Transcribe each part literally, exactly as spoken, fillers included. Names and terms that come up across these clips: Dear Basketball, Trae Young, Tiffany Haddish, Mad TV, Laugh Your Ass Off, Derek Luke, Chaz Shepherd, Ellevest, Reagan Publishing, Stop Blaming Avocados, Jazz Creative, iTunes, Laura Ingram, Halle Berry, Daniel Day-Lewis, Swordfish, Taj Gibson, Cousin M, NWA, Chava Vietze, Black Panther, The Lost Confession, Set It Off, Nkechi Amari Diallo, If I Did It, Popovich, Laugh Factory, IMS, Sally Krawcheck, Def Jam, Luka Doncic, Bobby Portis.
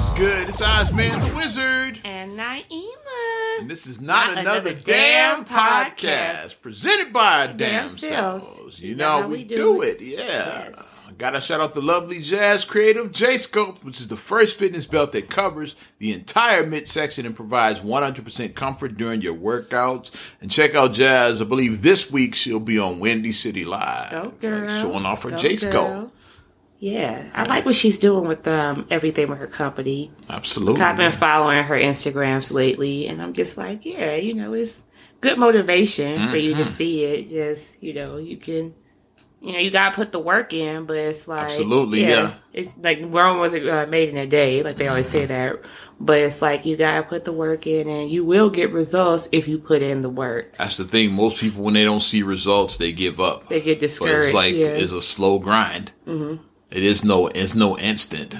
What's good? It's Ozman Man the Wizard. And Naima. And this is Not, not another, another Damn, damn podcast. podcast. Presented by Damn, damn Selves. You know, know we, we do, do it. it. Yeah. Yes. Gotta shout out the lovely Jazz Creative J-Scope, which is the first fitness belt that covers the entire midsection and provides one hundred percent comfort during your workouts. And check out Jazz. I believe this week she'll be on Windy City Live. Go girl. Like showing off her J-Scope. Yeah, I like what she's doing with um, everything with her company. Absolutely. I've been following her Instagrams lately, and I'm just like, yeah, you know, it's good motivation mm-hmm. for you to see it. Just, you know, you can, you know, you got to put the work in, but it's like. Absolutely, yeah. yeah. It's like Rome wasn't uh, made in a day, like they always mm-hmm. say that. But it's like you got to put the work in, and you will get results if you put in the work. That's the thing. Most people, when they don't see results, they give up. They get discouraged. But it's like yeah. it's a slow grind. Mm-hmm. It is no, it's no instant.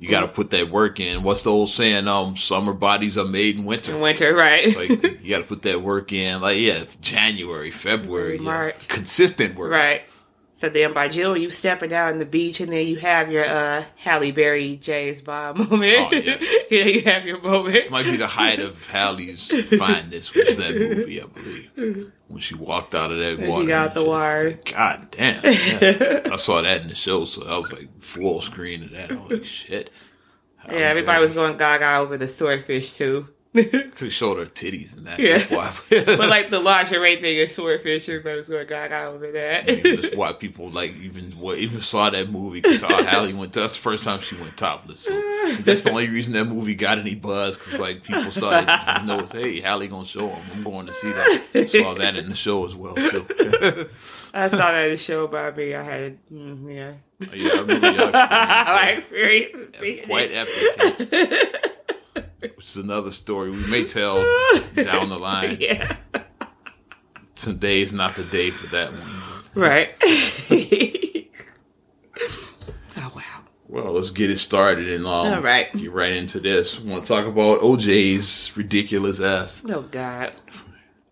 You got to put that work in. What's the old saying? Um, summer bodies are made in winter. In winter, right? Like you got to put that work in. Like yeah, January, February, March, yeah, consistent work, right? So then by June, you stepping out on the beach, and then you have your uh, Halle Berry James Bond moment. Oh, yeah. yeah, you have your moment. This might be the height of Halle's fineness, which is that movie, I believe. When she walked out of that water. She got the she, water. Like, God damn. Yeah. I saw that in the show, so I was like full screen of that. I was like, shit. Halle yeah, everybody Berry. was going gaga over the Swordfish, too. Could have showed her titties and that. Yeah. That's why. But like the lingerie thing at Swordfish, everybody was going gaga over that. I mean, that's why people like even well, even saw that movie because Halle went. That's the first time she went topless. So that's the only reason that movie got any buzz because like people started you know, hey, Halle gonna show them. I'm going to see that. I saw that in the show as well too. I saw that in the show by me. I had mm, yeah. Oh, yeah, I remember your experience. My experience yeah, quite epic. Which is another story we may tell down the line. Yeah. Today's not the day for that one. Right. Oh, wow. Well, let's get it started and um, all right. get right into this. We want to talk about O J's ridiculous ass. Oh, God.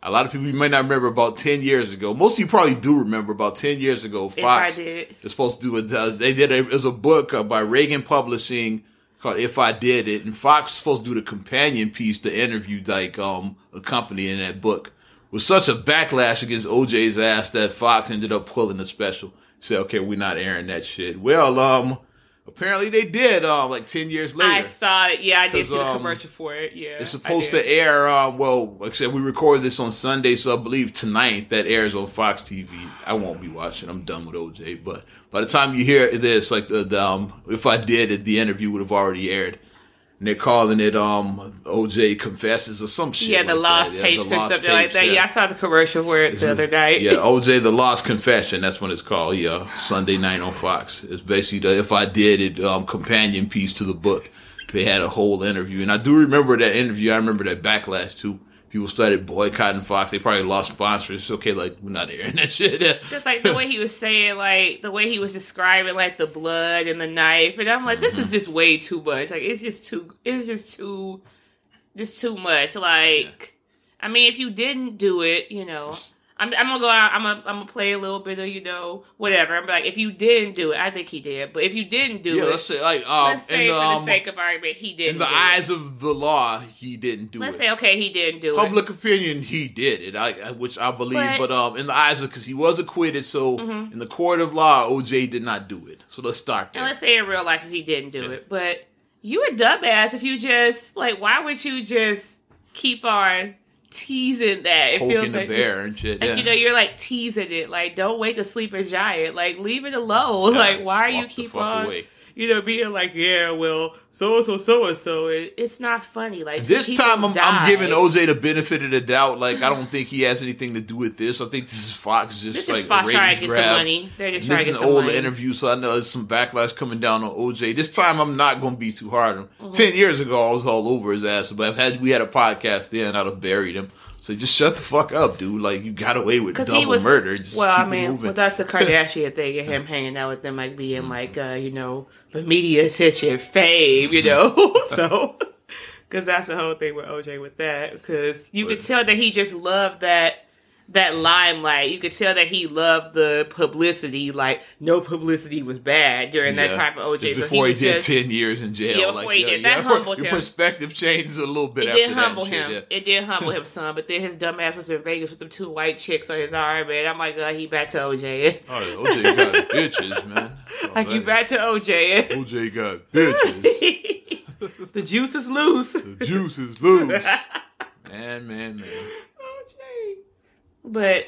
A lot of people, you might not remember about ten years ago. Most of you probably do remember about ten years ago. Fox is supposed to do a, they did a, it was a book by Reagan Publishing called If I Did It, and Fox was supposed to do the companion piece, the interview, like, um, accompanying that book. With such a backlash against O J's ass that Fox ended up pulling the special. Said, okay, we're not airing that shit. Well, um, apparently they did, um, like ten years later. I saw it, yeah, I did see the um, commercial for it, yeah. It's supposed to air, um, well, except we record this on Sunday, so I believe tonight that airs on Fox T V. I won't be watching, I'm done with O J, but by the time you hear this, like the, the um, if I did it, the interview would have already aired, and they're calling it um, O J Confesses or some shit. Yeah, the like lost that. tapes yeah, the or lost something tapes, like that. Yeah. yeah, I saw the commercial for it the other night. Yeah, O J the Lost Confession. That's what it's called. Yeah, Sunday night on Fox. It's basically the If I Did It um, companion piece to the book. They had a whole interview, and I do remember that interview. I remember that backlash too. People started boycotting Fox. They probably lost sponsors. It's okay, like, we're not airing that shit. Just like the way he was saying, like, the way he was describing, like, the blood and the knife. And I'm like, this is just way too much. Like, it's just too, it's just too, just too much. Like, yeah. I mean, if you didn't do it, you know, I'm, I'm going to go out, I'm going I'm to play a little bit of, you know, whatever. I'm like, if you didn't do it, I think he did. But if you didn't do yeah, it, let's say, like, um, let's say for the um, sake of argument, he didn't do it. In the eyes it. of the law, he didn't do let's it. Let's say, okay, he didn't do Public it. Public opinion, he did it, I, which I believe. But, but um, in the eyes of, because he was acquitted, so mm-hmm. in the court of law, O J did not do it. So let's start there. And let's say in real life if he didn't do yeah. it. But you a dumbass if you just, like, why would you just keep on teasing that? It Hulk feels like the bear and shit. Yeah. Like, you know, you're like teasing it. Like, don't wake a sleeping giant. Like, leave it alone. Yeah, like, why are you keep on, away. you know, being like, yeah, well, so and so, so and so. It's not funny. Like, this time, I'm, I'm giving O J the benefit of the doubt. Like, I don't think he has anything to do with this. I think this is Fox just this like is Fox trying to get grab. some money. They're just trying to get some money. This is an old interview, so I know there's some backlash coming down on O J. This time, I'm not going to be too hard on him. Mm-hmm. Ten years ago, I was all over his ass, but had we had a podcast then, I'd have buried him. So just shut the fuck up, dude. Like, you got away with double was, murder. Just well, keep I mean, moving. Well, that's the Kardashian thing of him hanging out with them, like being mm-hmm. like, uh, you know, media attention, fame, you know? So, because that's the whole thing with O J with that. Because you but, could tell that he just loved that. that limelight. You could tell that he loved the publicity. Like, no publicity was bad during yeah. that time of O J. Just before so he, he did just, ten years in jail. Yeah, before like, he yeah, did. That yeah, humbled your him. Your perspective changed a little bit it after that. It did humble him. Yeah. It did humble him, son. But then his dumb ass was in Vegas with them two white chicks on his arm, man. I'm like, God, he back to O J. Oh, O J got bitches, man. Oh, like, man. You back to O J. O J got bitches. The juice is loose. The juice is loose. Man, man, man. But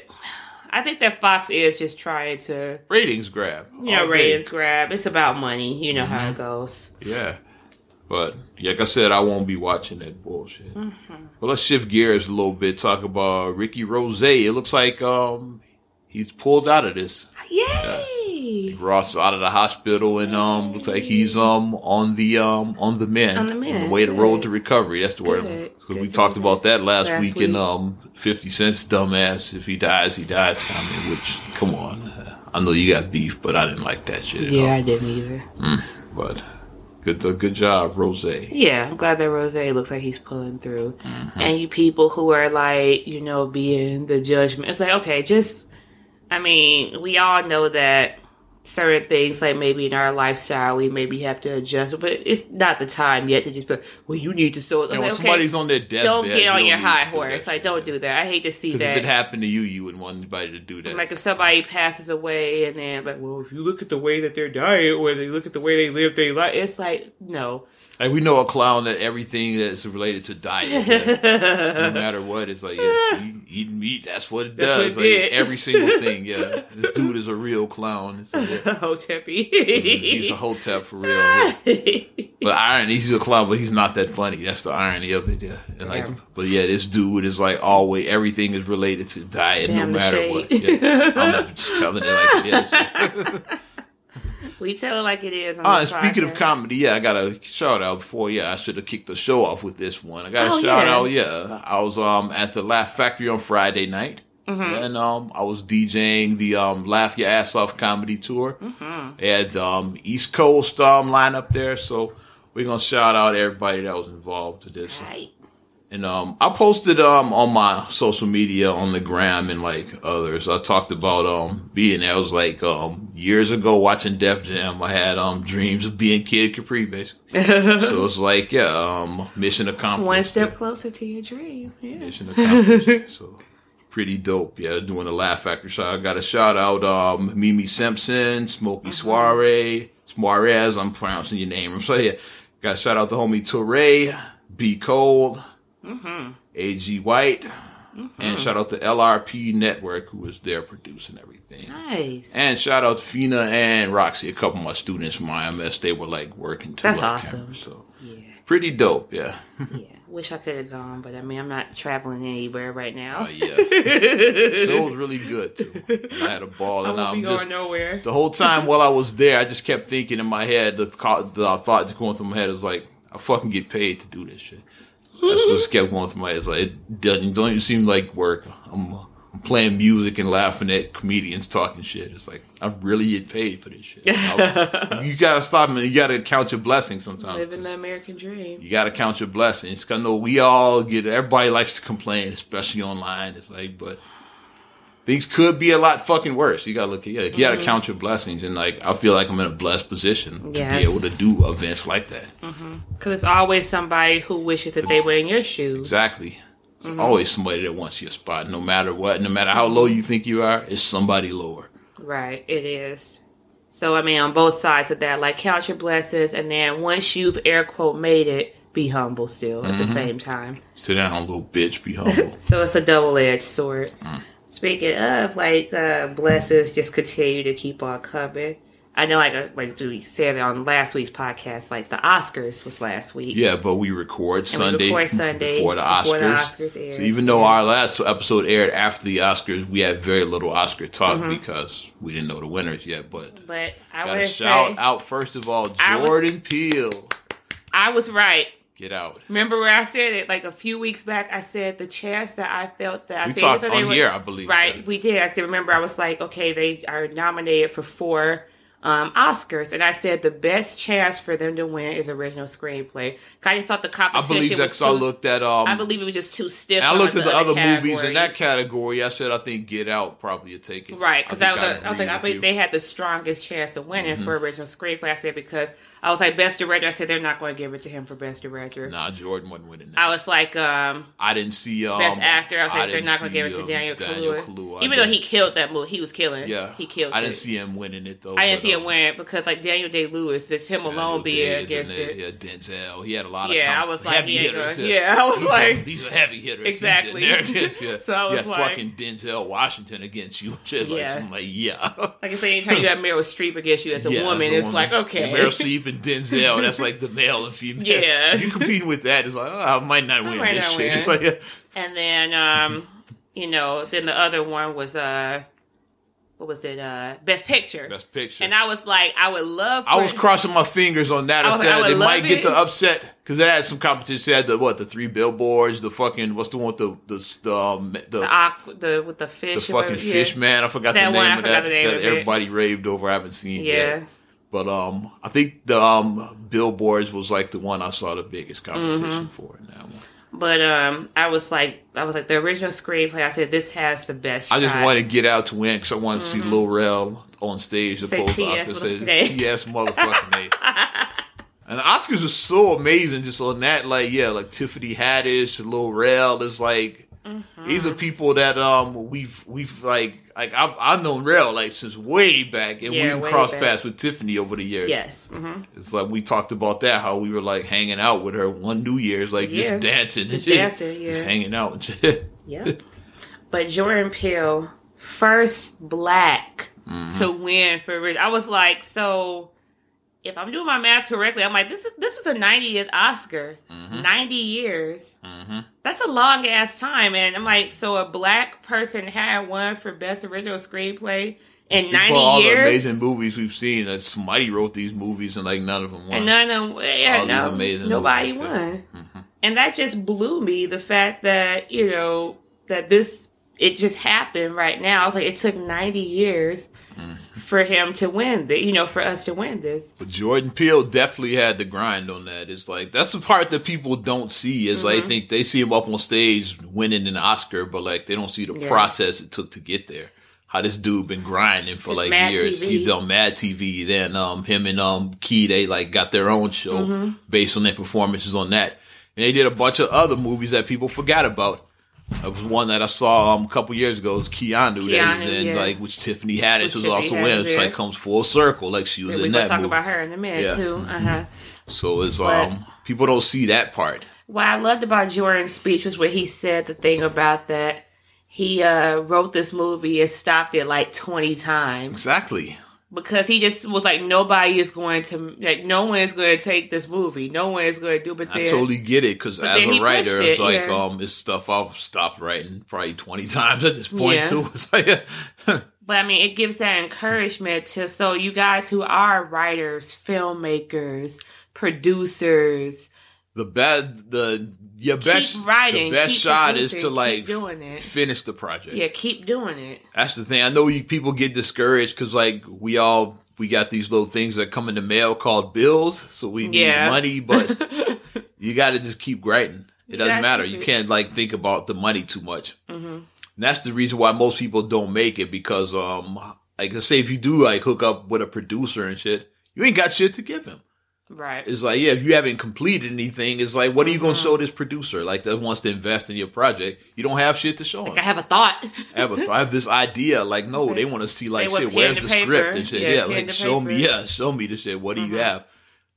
I think that Fox is just trying to... Ratings grab. You know, ratings grab. It's about money. You know mm-hmm. how it goes. Yeah. But, like I said, I won't be watching that bullshit. Mm-hmm. But let's shift gears a little bit. Talk about Ricky Rose. It looks like um he's pulled out of this. Yay! Uh, Ross out of the hospital, and um looks like he's um on the um on the mend. On the mend. On the way to road to recovery. That's the word. Good. Because we talked about that last, last week in um, fifty Cent's dumbass, if he dies, he dies comment, which, come on. Uh, I know you got beef, but I didn't like that shit at yeah, all. I didn't either. Mm, but good good job, Rose. Yeah, I'm glad that Rose looks like he's pulling through. Mm-hmm. And you people who are like, you know, being the judgment. It's like, okay, just, I mean, we all know that certain things, like maybe in our lifestyle, we maybe have to adjust, but it's not the time yet to just be like, well, you need to so like, okay, somebody's on their deathbed. Don't get on you your high horse. Like, don't do that. I hate to see that. If it happened to you, you wouldn't want anybody to do that. Like, if somebody passes away and then, like, well, if you look at the way that they're dying or they look at the way they live their life, it's like, no. Like, we know a clown that everything that's related to diet, like, no matter what, it's like, yes, eat, eating meat, that's what it does. What it like, every single thing, yeah. This dude is a real clown. It's like, yeah. Hotep-y. He's a hotep for real. Yeah. But irony, he's a clown, but he's not that funny. That's the irony of it, yeah. And like, but yeah, this dude is like always, everything is related to diet, damn, no matter shade. What. Yeah. I'm just telling it like it is. Yeah, so. We tell it like it is. On uh, this speaking podcast. Of comedy, yeah, I got a shout out before. Yeah, I should have kicked the show off with this one. I got oh, a shout yeah. out. Yeah, I was um at the Laugh Factory on Friday night, mm-hmm. and um I was DJing the um Laugh Your Ass Off comedy tour. Mm-hmm. They had um East Coast um lineup there, so we're gonna shout out everybody that was involved to this. Right. And um I posted um on my social media on the gram and like others. I talked about um being there. I was like um years ago watching Def Jam. I had um dreams of being Kid Capri basically. So it's like yeah um mission accomplished. One step yeah. closer to your dream. Yeah. Mission accomplished. So pretty dope. Yeah, doing the Laugh Factory. So I got a shout out um Mimi Simpson, Smokey Suarez, Suarez. I'm pronouncing your name. So yeah, got a shout out to homie Toure, B Cold. Mm-hmm. A G White, mm-hmm. and shout out to L R P Network, who was there producing everything. Nice. And shout out to Fina and Roxy, a couple of my students from I M S. They were like working too. That's awesome. Camera, so yeah. Pretty dope, yeah. Yeah. Wish I could have gone, but I mean, I'm not traveling anywhere right now. Oh, yeah. So it was really good, too. And I had a ball. I and I'm going just, nowhere. The whole time while I was there, I just kept thinking in my head, the, the thought going through my head was like, I fucking get paid to do this shit. That's just kept going through my head. It's like, it doesn't, don't even seem like work. I'm, I'm playing music and laughing at comedians talking shit. It's like, I'm really getting paid for this shit. I, you got to stop and you got to count your blessings sometimes. Living the American dream. You got to count your blessings. Because I know we all get, everybody likes to complain, especially online. It's like, but things could be a lot fucking worse. You got to look at yeah, you got to mm-hmm. count your blessings. And like, I feel like I'm in a blessed position yes. to be able to do events like that. Mm-hmm. Because it's always somebody who wishes that they were in your shoes. Exactly. It's mm-hmm. always somebody that wants your spot, no matter what. No matter how low you think you are, it's somebody lower. Right, it is. So, I mean, on both sides of that, like, count your blessings. And then once you've, air quote, made it, be humble still at mm-hmm. the same time. Sit down, little bitch, be humble. So it's a double-edged sword. Mm. Speaking of, like, uh, blessings just continue to keep on coming. I know, like, like we said on last week's podcast, like, the Oscars was last week. Yeah, but we record and Sunday, we record Sunday before the Oscars. Before the Oscars aired. So even though our last episode aired after the Oscars, we had very little Oscar talk mm-hmm. because we didn't know the winners yet. But, but I gotta shout say, out, first of all, Jordan I was, Peele. I was right. Get out. Remember where I said it? Like a few weeks back, I said the chance that I felt that I we said talked on were, here, I believe. Right, right, we did. I said, remember, I was like, okay, they are nominated for four um, Oscars, and I said the best chance for them to win is original screenplay. I just thought the competition I believe that was too, I looked at. Um, I believe it was just too stiff. I looked at the other, other movies in that category. I said I think Get Out probably would take it. Right, because I, I, I was like, I think you. They had the strongest chance of winning mm-hmm. for original screenplay. I said because I was like best director. I said they're not going to give it to him for best director. Nah, Jordan wasn't winning that. I was like, um, I didn't see um, best actor. I was like, I they're not going to give it to um, Daniel, Daniel Kaluuya. Kaluuya. Even though he killed that movie, he was killing. Yeah, he killed. I didn't it. see him winning it though. I didn't but, see him um, winning it because like Daniel Day-Lewis, it's him Daniel alone being against it. Yeah, Denzel. He had a lot. Yeah, I was like, heavy hitters. Yeah, I was like, these are heavy hitters. Exactly. Yeah. So I was yeah, like, fucking Denzel Washington against you. Just yeah. Like, I'm like, yeah. Like I say, anytime you have Meryl Streep against you as a yeah, woman, it's woman. Like, okay. Meryl Streep and Denzel, that's like the male and female. Yeah. If you're competing with that, it's like, oh, I might not I win might this not shit. Win. It's like, yeah. And then, um, you know, then the other one was, uh, what was it? Uh, Best Picture. Best Picture. And I was like, I would love. I was it. crossing my fingers on that. I, I said like, I they might it. get the upset because they had some competition. They had the what? The three billboards. The fucking what's the one with the the the um, the, the, aqua, the with the fish. The fucking yeah. fish man. I forgot that the name one, of that. The name that of everybody it. raved over. I haven't seen. Yeah. Yet. But um, I think the um billboards was like the one I saw the biggest competition mm-hmm. for in that one. But um, I was like, I was like the original screenplay. I said this has the best. I shot. Just wanted to Get Out to win because I wanted to mm-hmm. see Lil Rel on stage. The post Oscar says T S motherfucking name. And the Oscars was so amazing just on that. Like yeah, like Tiffany Haddish, Lil Rel. It's like mm-hmm. these are people that um we've we've like like I've, I've known Rel like since way back, and yeah, we've crossed back. paths with Tiffany over the years. Yes, mm-hmm. It's like we talked about that how we were like hanging out with her one New Year's, like yeah. just dancing, just dancing, yeah, just hanging out and shit. Yeah, but Jordan Peele, first black mm-hmm. to win for Rich. I was like, so if I'm doing my math correctly, I'm like this is this was a ninetieth Oscar, mm-hmm. ninety years. Mm-hmm. That's a long ass time, and I'm like, so a black person had one for best original screenplay in you ninety all years. All the amazing movies we've seen that somebody wrote these movies and like none of them won. And none of them, yeah, all no, amazing nobody movies, won. Yeah. Mm-hmm. And that just blew me. The fact that you know that this it just happened right now. I was like, it took ninety years. Mm. For him to win, the, you know, for us to win this. But Jordan Peele definitely had the grind on that. It's like, that's the part that people don't see is mm-hmm. like, I think they see him up on stage winning an Oscar, but like, they don't see the yeah. process it took to get there. How this dude been grinding for Just like Mad years. T V. He's on Mad T V. Then, um, him and, um, Key, they like got their own show mm-hmm. based on their performances on that. And they did a bunch of other movies that people forgot about. It was one that I saw um, a couple years ago. It was Keanu, Keanu that was in, yeah. like, which Tiffany Haddish was also in. It's like comes full circle, like she was yeah, in that movie. We talk about her in a minute yeah. too. Uh huh. So it's but, um people don't see that part. What I loved about Jordan's speech was where he said the thing about that he uh, wrote this movie and stopped it like twenty times. Exactly. Because he just was like, nobody is going to, like, no one is going to take this movie. No one is going to do. But then, I totally get it because as a writer, it's it, like, yeah. um, it's stuff I've stopped writing probably twenty times at this point yeah. too. It's like, yeah. But I mean, it gives that encouragement to so you guys who are writers, filmmakers, producers. The bad, the your best, keep writing, the best keep shot producing, is to like doing it. Finish the project. Yeah, keep doing it. That's the thing. I know you, people get discouraged because like we all we got these little things that come in the mail called bills, so we yeah. need money. But you got to just keep writing. It doesn't matter. You can't like think about the money too much. Mm-hmm. And that's the reason why most people don't make it because um, like I say, if you do like hook up with a producer and shit, you ain't got shit to give him. Right. It's like, yeah, if you haven't completed anything, it's like, what are you mm-hmm. going to show this producer? Like, that wants to invest in your project. You don't have shit to show like, him. I have a thought. I, have a th- I have this idea. Like, no, okay. they want to see, like, shit, where's the, the script and shit. Yeah, yeah like, show paper. me, yeah, show me the shit. What do mm-hmm. you have?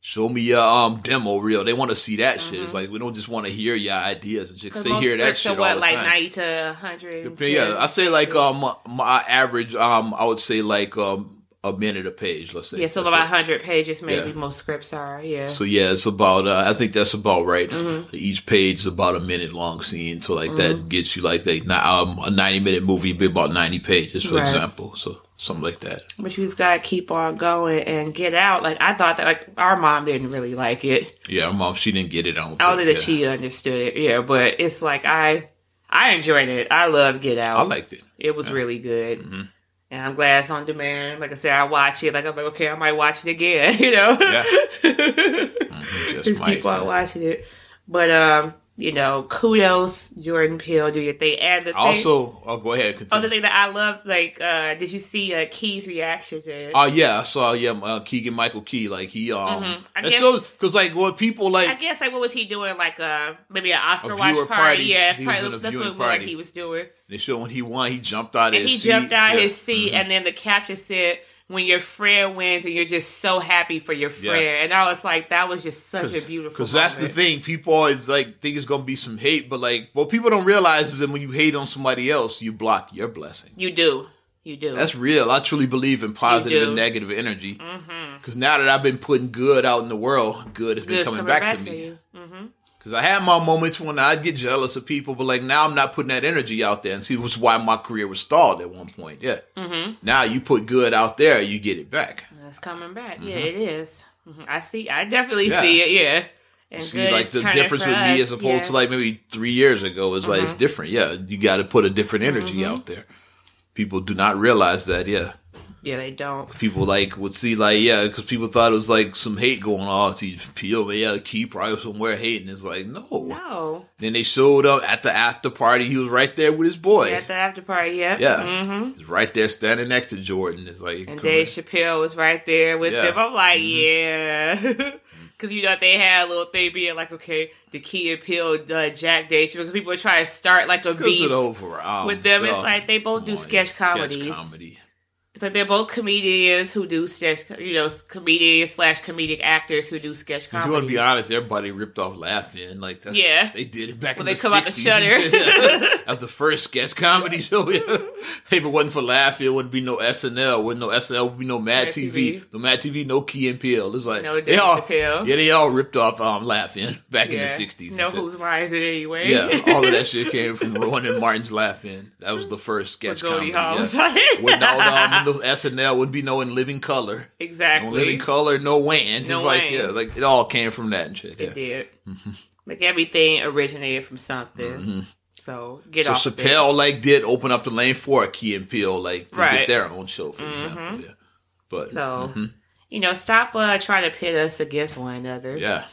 Show me your um, demo reel. They want to see that mm-hmm. shit. It's like, we don't just want to hear your ideas and shit. Because they hear that shit all what, the like time. ninety to one hundred. Depend- yeah, I say, like, um, my average, um, I would say, like, um, a minute a page, let's say. Yeah, so that's about one hundred pages maybe yeah. most scripts are, yeah. So, yeah, it's about, uh, I think that's about right. Mm-hmm. Each page is about a minute long scene, so like mm-hmm. that gets you like that, um, a ninety-minute movie would be about ninety pages, for right. example, so something like that. But you just got to keep on going and Get Out. Like, I thought that, like, our mom didn't really like it. Yeah, our mom, she didn't get it on. I don't think that yeah. she understood it, yeah, but it's like I I enjoyed it. I loved Get Out. I liked it. It was yeah. really good. Mm-hmm. And I'm glad it's on demand. Like I said, I watch it. Like I'm like, okay, I might watch it again. You know, yeah. just, just might, keep on yeah. watching it. But um, you know, kudos, Jordan Peele, do your thing. And the also, thing, oh, go ahead. Continue. Other thing that I love, like, uh, did you see uh, Key's reaction to it? Oh uh, yeah, I saw. Yeah, uh, Keegan-Michael Key, like he um, mm-hmm. I guess, so because like what people like, I guess like what was he doing? Like uh, maybe an Oscar watch party. party. Yeah, he probably, that's what party. he was doing. They showed when he won, he jumped out of his seat. He jumped out of his seat, and then the caption said, when your friend wins, and you're just so happy for your friend. Yeah. And I was like, that was just such a beautiful Because that's the thing. People always like, think it's going to be some hate, but like, what people don't realize is that when you hate on somebody else, you block your blessing. You do. You do. That's real. I truly believe in positive and negative energy. Because mm-hmm. now that I've been putting good out in the world, good has Good's been coming, coming back, back to, to me. Mm-hmm. Because I had my moments when I'd get jealous of people, but like now I'm not putting that energy out there. And see, which is why my career was stalled at one point. Yeah. Mm-hmm. Now you put good out there, you get it back. That's coming back. Mm-hmm. Yeah, it is. Mm-hmm. I see. I definitely yes. see it. Yeah. And see, good like the difference with us. me as opposed yeah. to like maybe three years ago is mm-hmm. like it's different. Yeah. You got to put a different energy mm-hmm. out there. People do not realize that. Yeah. Yeah, they don't. People, like, would see, like, yeah, because people thought it was, like, some hate going on. See, Peele, yeah, Key probably was somewhere hating. It's like, no. No. Then they showed up at the after party. He was right there with his boy. Yeah, at the after party, yeah. Yeah. Mm-hmm. He's right there standing next to Jordan. It's like, and Dave Chappelle was right there with yeah. them. I'm like, mm-hmm. yeah. Because, you know, they had a little thing being like, okay, the Key and Peele, uh, Jack Day, because people would try to start, like, a beef um, with them. It's like, they both do on, sketch comedies. Sketch comedy. So they're both comedians who do sketch, you know, comedians slash comedic actors who do sketch comedy. If you want to be honest, everybody ripped off Laughing. Like, that's, yeah. they did it back when in the sixties. When they come out the Shutter. That was the first sketch comedy show. Hey, if it wasn't for Laughing, it wouldn't be no S N L. Wouldn't no S N L, would be no Mad T V. No Mad T V, no Key and Peele. It's like, no, they all, yeah, they all ripped off um, Laughing back yeah. in the sixties. No, Whose Line Is It Anyway? Yeah, all of that shit came from Rowan and Martin's Laughing. That was the first sketch comedy. Yeah. S N L wouldn't be no In Living Color. Exactly. No Living Color, no Wans. No it's like, Wans. yeah, like it all came from that and shit. It yeah. did. Mm-hmm. Like everything originated from something. Mm-hmm. So get so off So Chappelle, like, did open up the lane for Key and Peele, like, to right. get their own show, for mm-hmm. example. Yeah. But, so, mm-hmm. you know, stop uh, trying to pit us against one another. Yeah.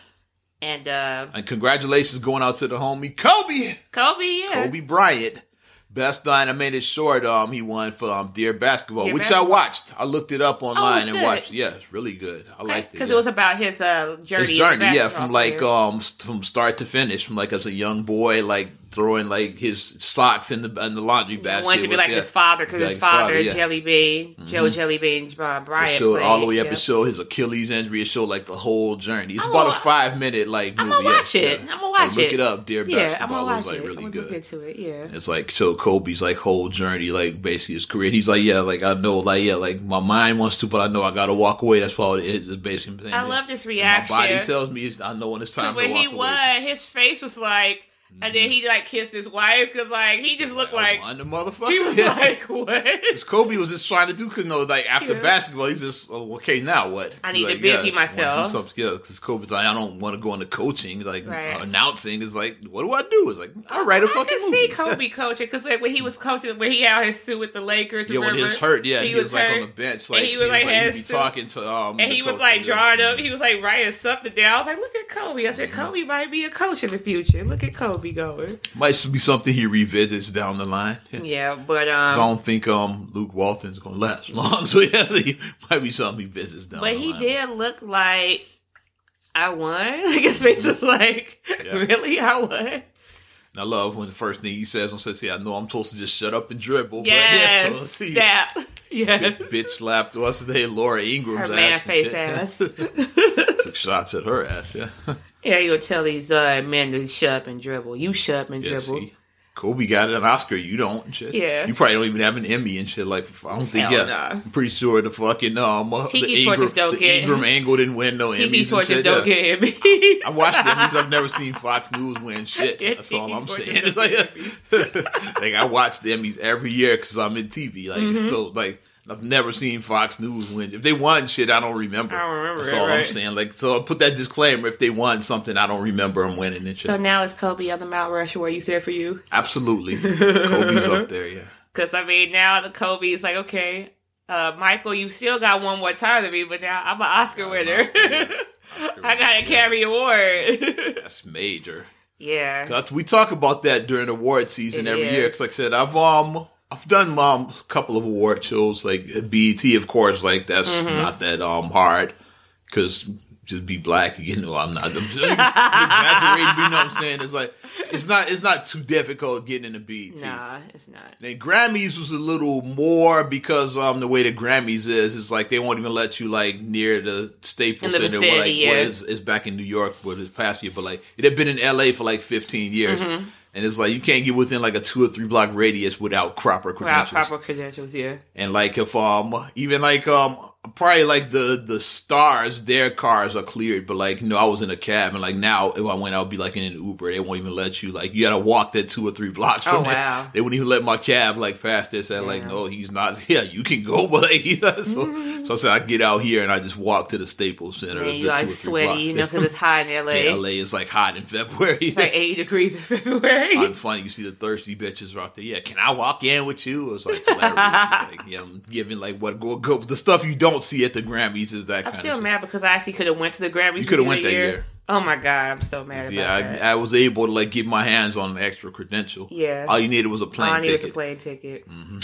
And, uh, and congratulations going out to the homie Kobe. Kobe, yeah. Kobe Bryant. Best line, I made it short. Um, he won for um, Dear Basketball, Dear which Basketball? I watched. I looked it up online oh, it and watched. Yeah, it's really good. I okay. liked it because yeah. it was about his uh, journey. His journey, yeah, from like here. um from start to finish, from like as a young boy, like throwing like his socks in the in the laundry basket. He wanted to be with, like yeah. his father because like his father, father yeah. Jelly Bean, mm-hmm. Joe Jelly Bean, uh, Bryant. It showed all the way up. Yeah. It showed his Achilles injury. It showed like the whole journey. It's I'm about a, a five minute like movie. I'm gonna watch yeah, it. Yeah. I'm gonna watch so it. Look it up, Dear yeah, Basketball. I'm gonna watch it was like really I'm gonna good. Look into it. Yeah, it's like so. Kobe's like whole journey, like basically his career. He's like, yeah, like I know, like yeah, like my mind wants to, but I know I gotta walk away. That's why it is basically. Saying, I yeah. love this reaction. And my body tells me I know when it's time to, to walk away. When he won, his face was like, mm-hmm. and then he like kissed his wife because like he just looked like, like the motherfucker. He was yeah. like, what? Because Kobe was just trying to do, cause you know, like after yeah. basketball, he's just oh, okay, now what? I need like, to busy yeah, myself. Do yeah, because Kobe's like, I don't want to go into coaching, like right. uh, announcing. Is like, what do I do? It's like, I write a I fucking. I can movie. see Kobe coaching because like when he was coaching, when he had his suit with the Lakers, yeah, remember? when he was hurt, yeah, he, he was, was like hurt. on the bench, like and he was like, like be talking to, um, and he was like drawing up, he was like writing something down. I was like, look at Kobe. I said, Kobe might be a coach in the future. Look at Kobe. Be going. Might be something he revisits down the line. Yeah, yeah but um, I don't think um Luke Walton's gonna last long. So yeah, he might be something he visits down. But the he line. did look like I won. Like his face is like yeah. really I won. I love when the first thing he says on says, "Yeah, I know I'm supposed to just shut up and dribble." Yes, but yeah, so see, snap. Yes, bitch slapped us today. Laura Ingram's her man ass, face ass. Took shots at her ass. Yeah. Yeah, you'll tell these uh, men to shut up and dribble. You shut up and yeah, dribble. See, Kobe got an Oscar. You don't. And shit. Yeah. You probably don't even have an Emmy and shit. Like, I don't think. Hell yeah. Nah. I'm pretty sure the fucking um, uh, Tiki the Ingram, don't the get. Ingram angle didn't win no Tiki Emmys. Tiki Torches don't yeah. get Emmys. I, I watched the Emmys. I've never seen Fox News win shit. Yeah, That's Tiki all I'm saying. It's like, like I watch the Emmys every year because I'm in T V. Like mm-hmm. so, like. I've never seen Fox News win. If they won shit, I don't remember. I don't remember. That's all right? I'm saying. Like, so I put that disclaimer. If they won something, I don't remember them winning and shit. So now it's Kobe on the Mount Rushmore. You there for you? Absolutely. Kobe's up there, yeah. Because, I mean, now the Kobe's like, okay, uh, Michael, you still got one more time to me, but now I'm an Oscar I'm winner. Oscar, Oscar I got a Academy Award. That's major. Yeah. We talk about that during award season it every is. year. Because, like I said, I've um I've done um, a couple of award shows, like B E T, of course. Like, that's mm-hmm. not that um hard. Because... just be black, you know. I'm not I'm just exaggerating. You know what I'm saying? It's like it's not it's not too difficult getting into B E T. Nah, it's not. And Grammys was a little more because um the way the Grammys is, it's like they won't even let you like near the Staples Center. Vicinity, like, yeah. well, it's, it's back in New York, but it's past year. But like it had been in L A for like fifteen years, mm-hmm. and it's like you can't get within like a two or three block radius without proper credentials. Without proper credentials, yeah. And like if um even like um. probably like the the stars, their cars are cleared, but like you know, I was in a cab, and like now if I went, I would be like in an Uber. They won't even let you like you gotta walk that two or three blocks from oh, wow. there. They wouldn't even let my cab like pass this. And yeah. like no, he's not. Yeah, you can go, but like, he's not. So, mm-hmm. so I said I get out here and I just walk to the Staples Center. Yeah, you like sweaty, you know, because it's hot in L A. Yeah, L A is like hot in February. It's like eighty degrees in February. I'm funny. You see the thirsty bitches right there. Yeah, can I walk in with you? It was like, like yeah, I'm giving like what go go the stuff you don't. see at the Grammys is that I'm kind still of mad shit. Because I actually could have went to the Grammys. You could have went that year. year. Oh my god, I'm so mad about yeah, that. Yeah, I, I was able to like get my hands on an extra credential. Yeah, all you needed was a plane all ticket. All I needed was a plane ticket. Mm-hmm.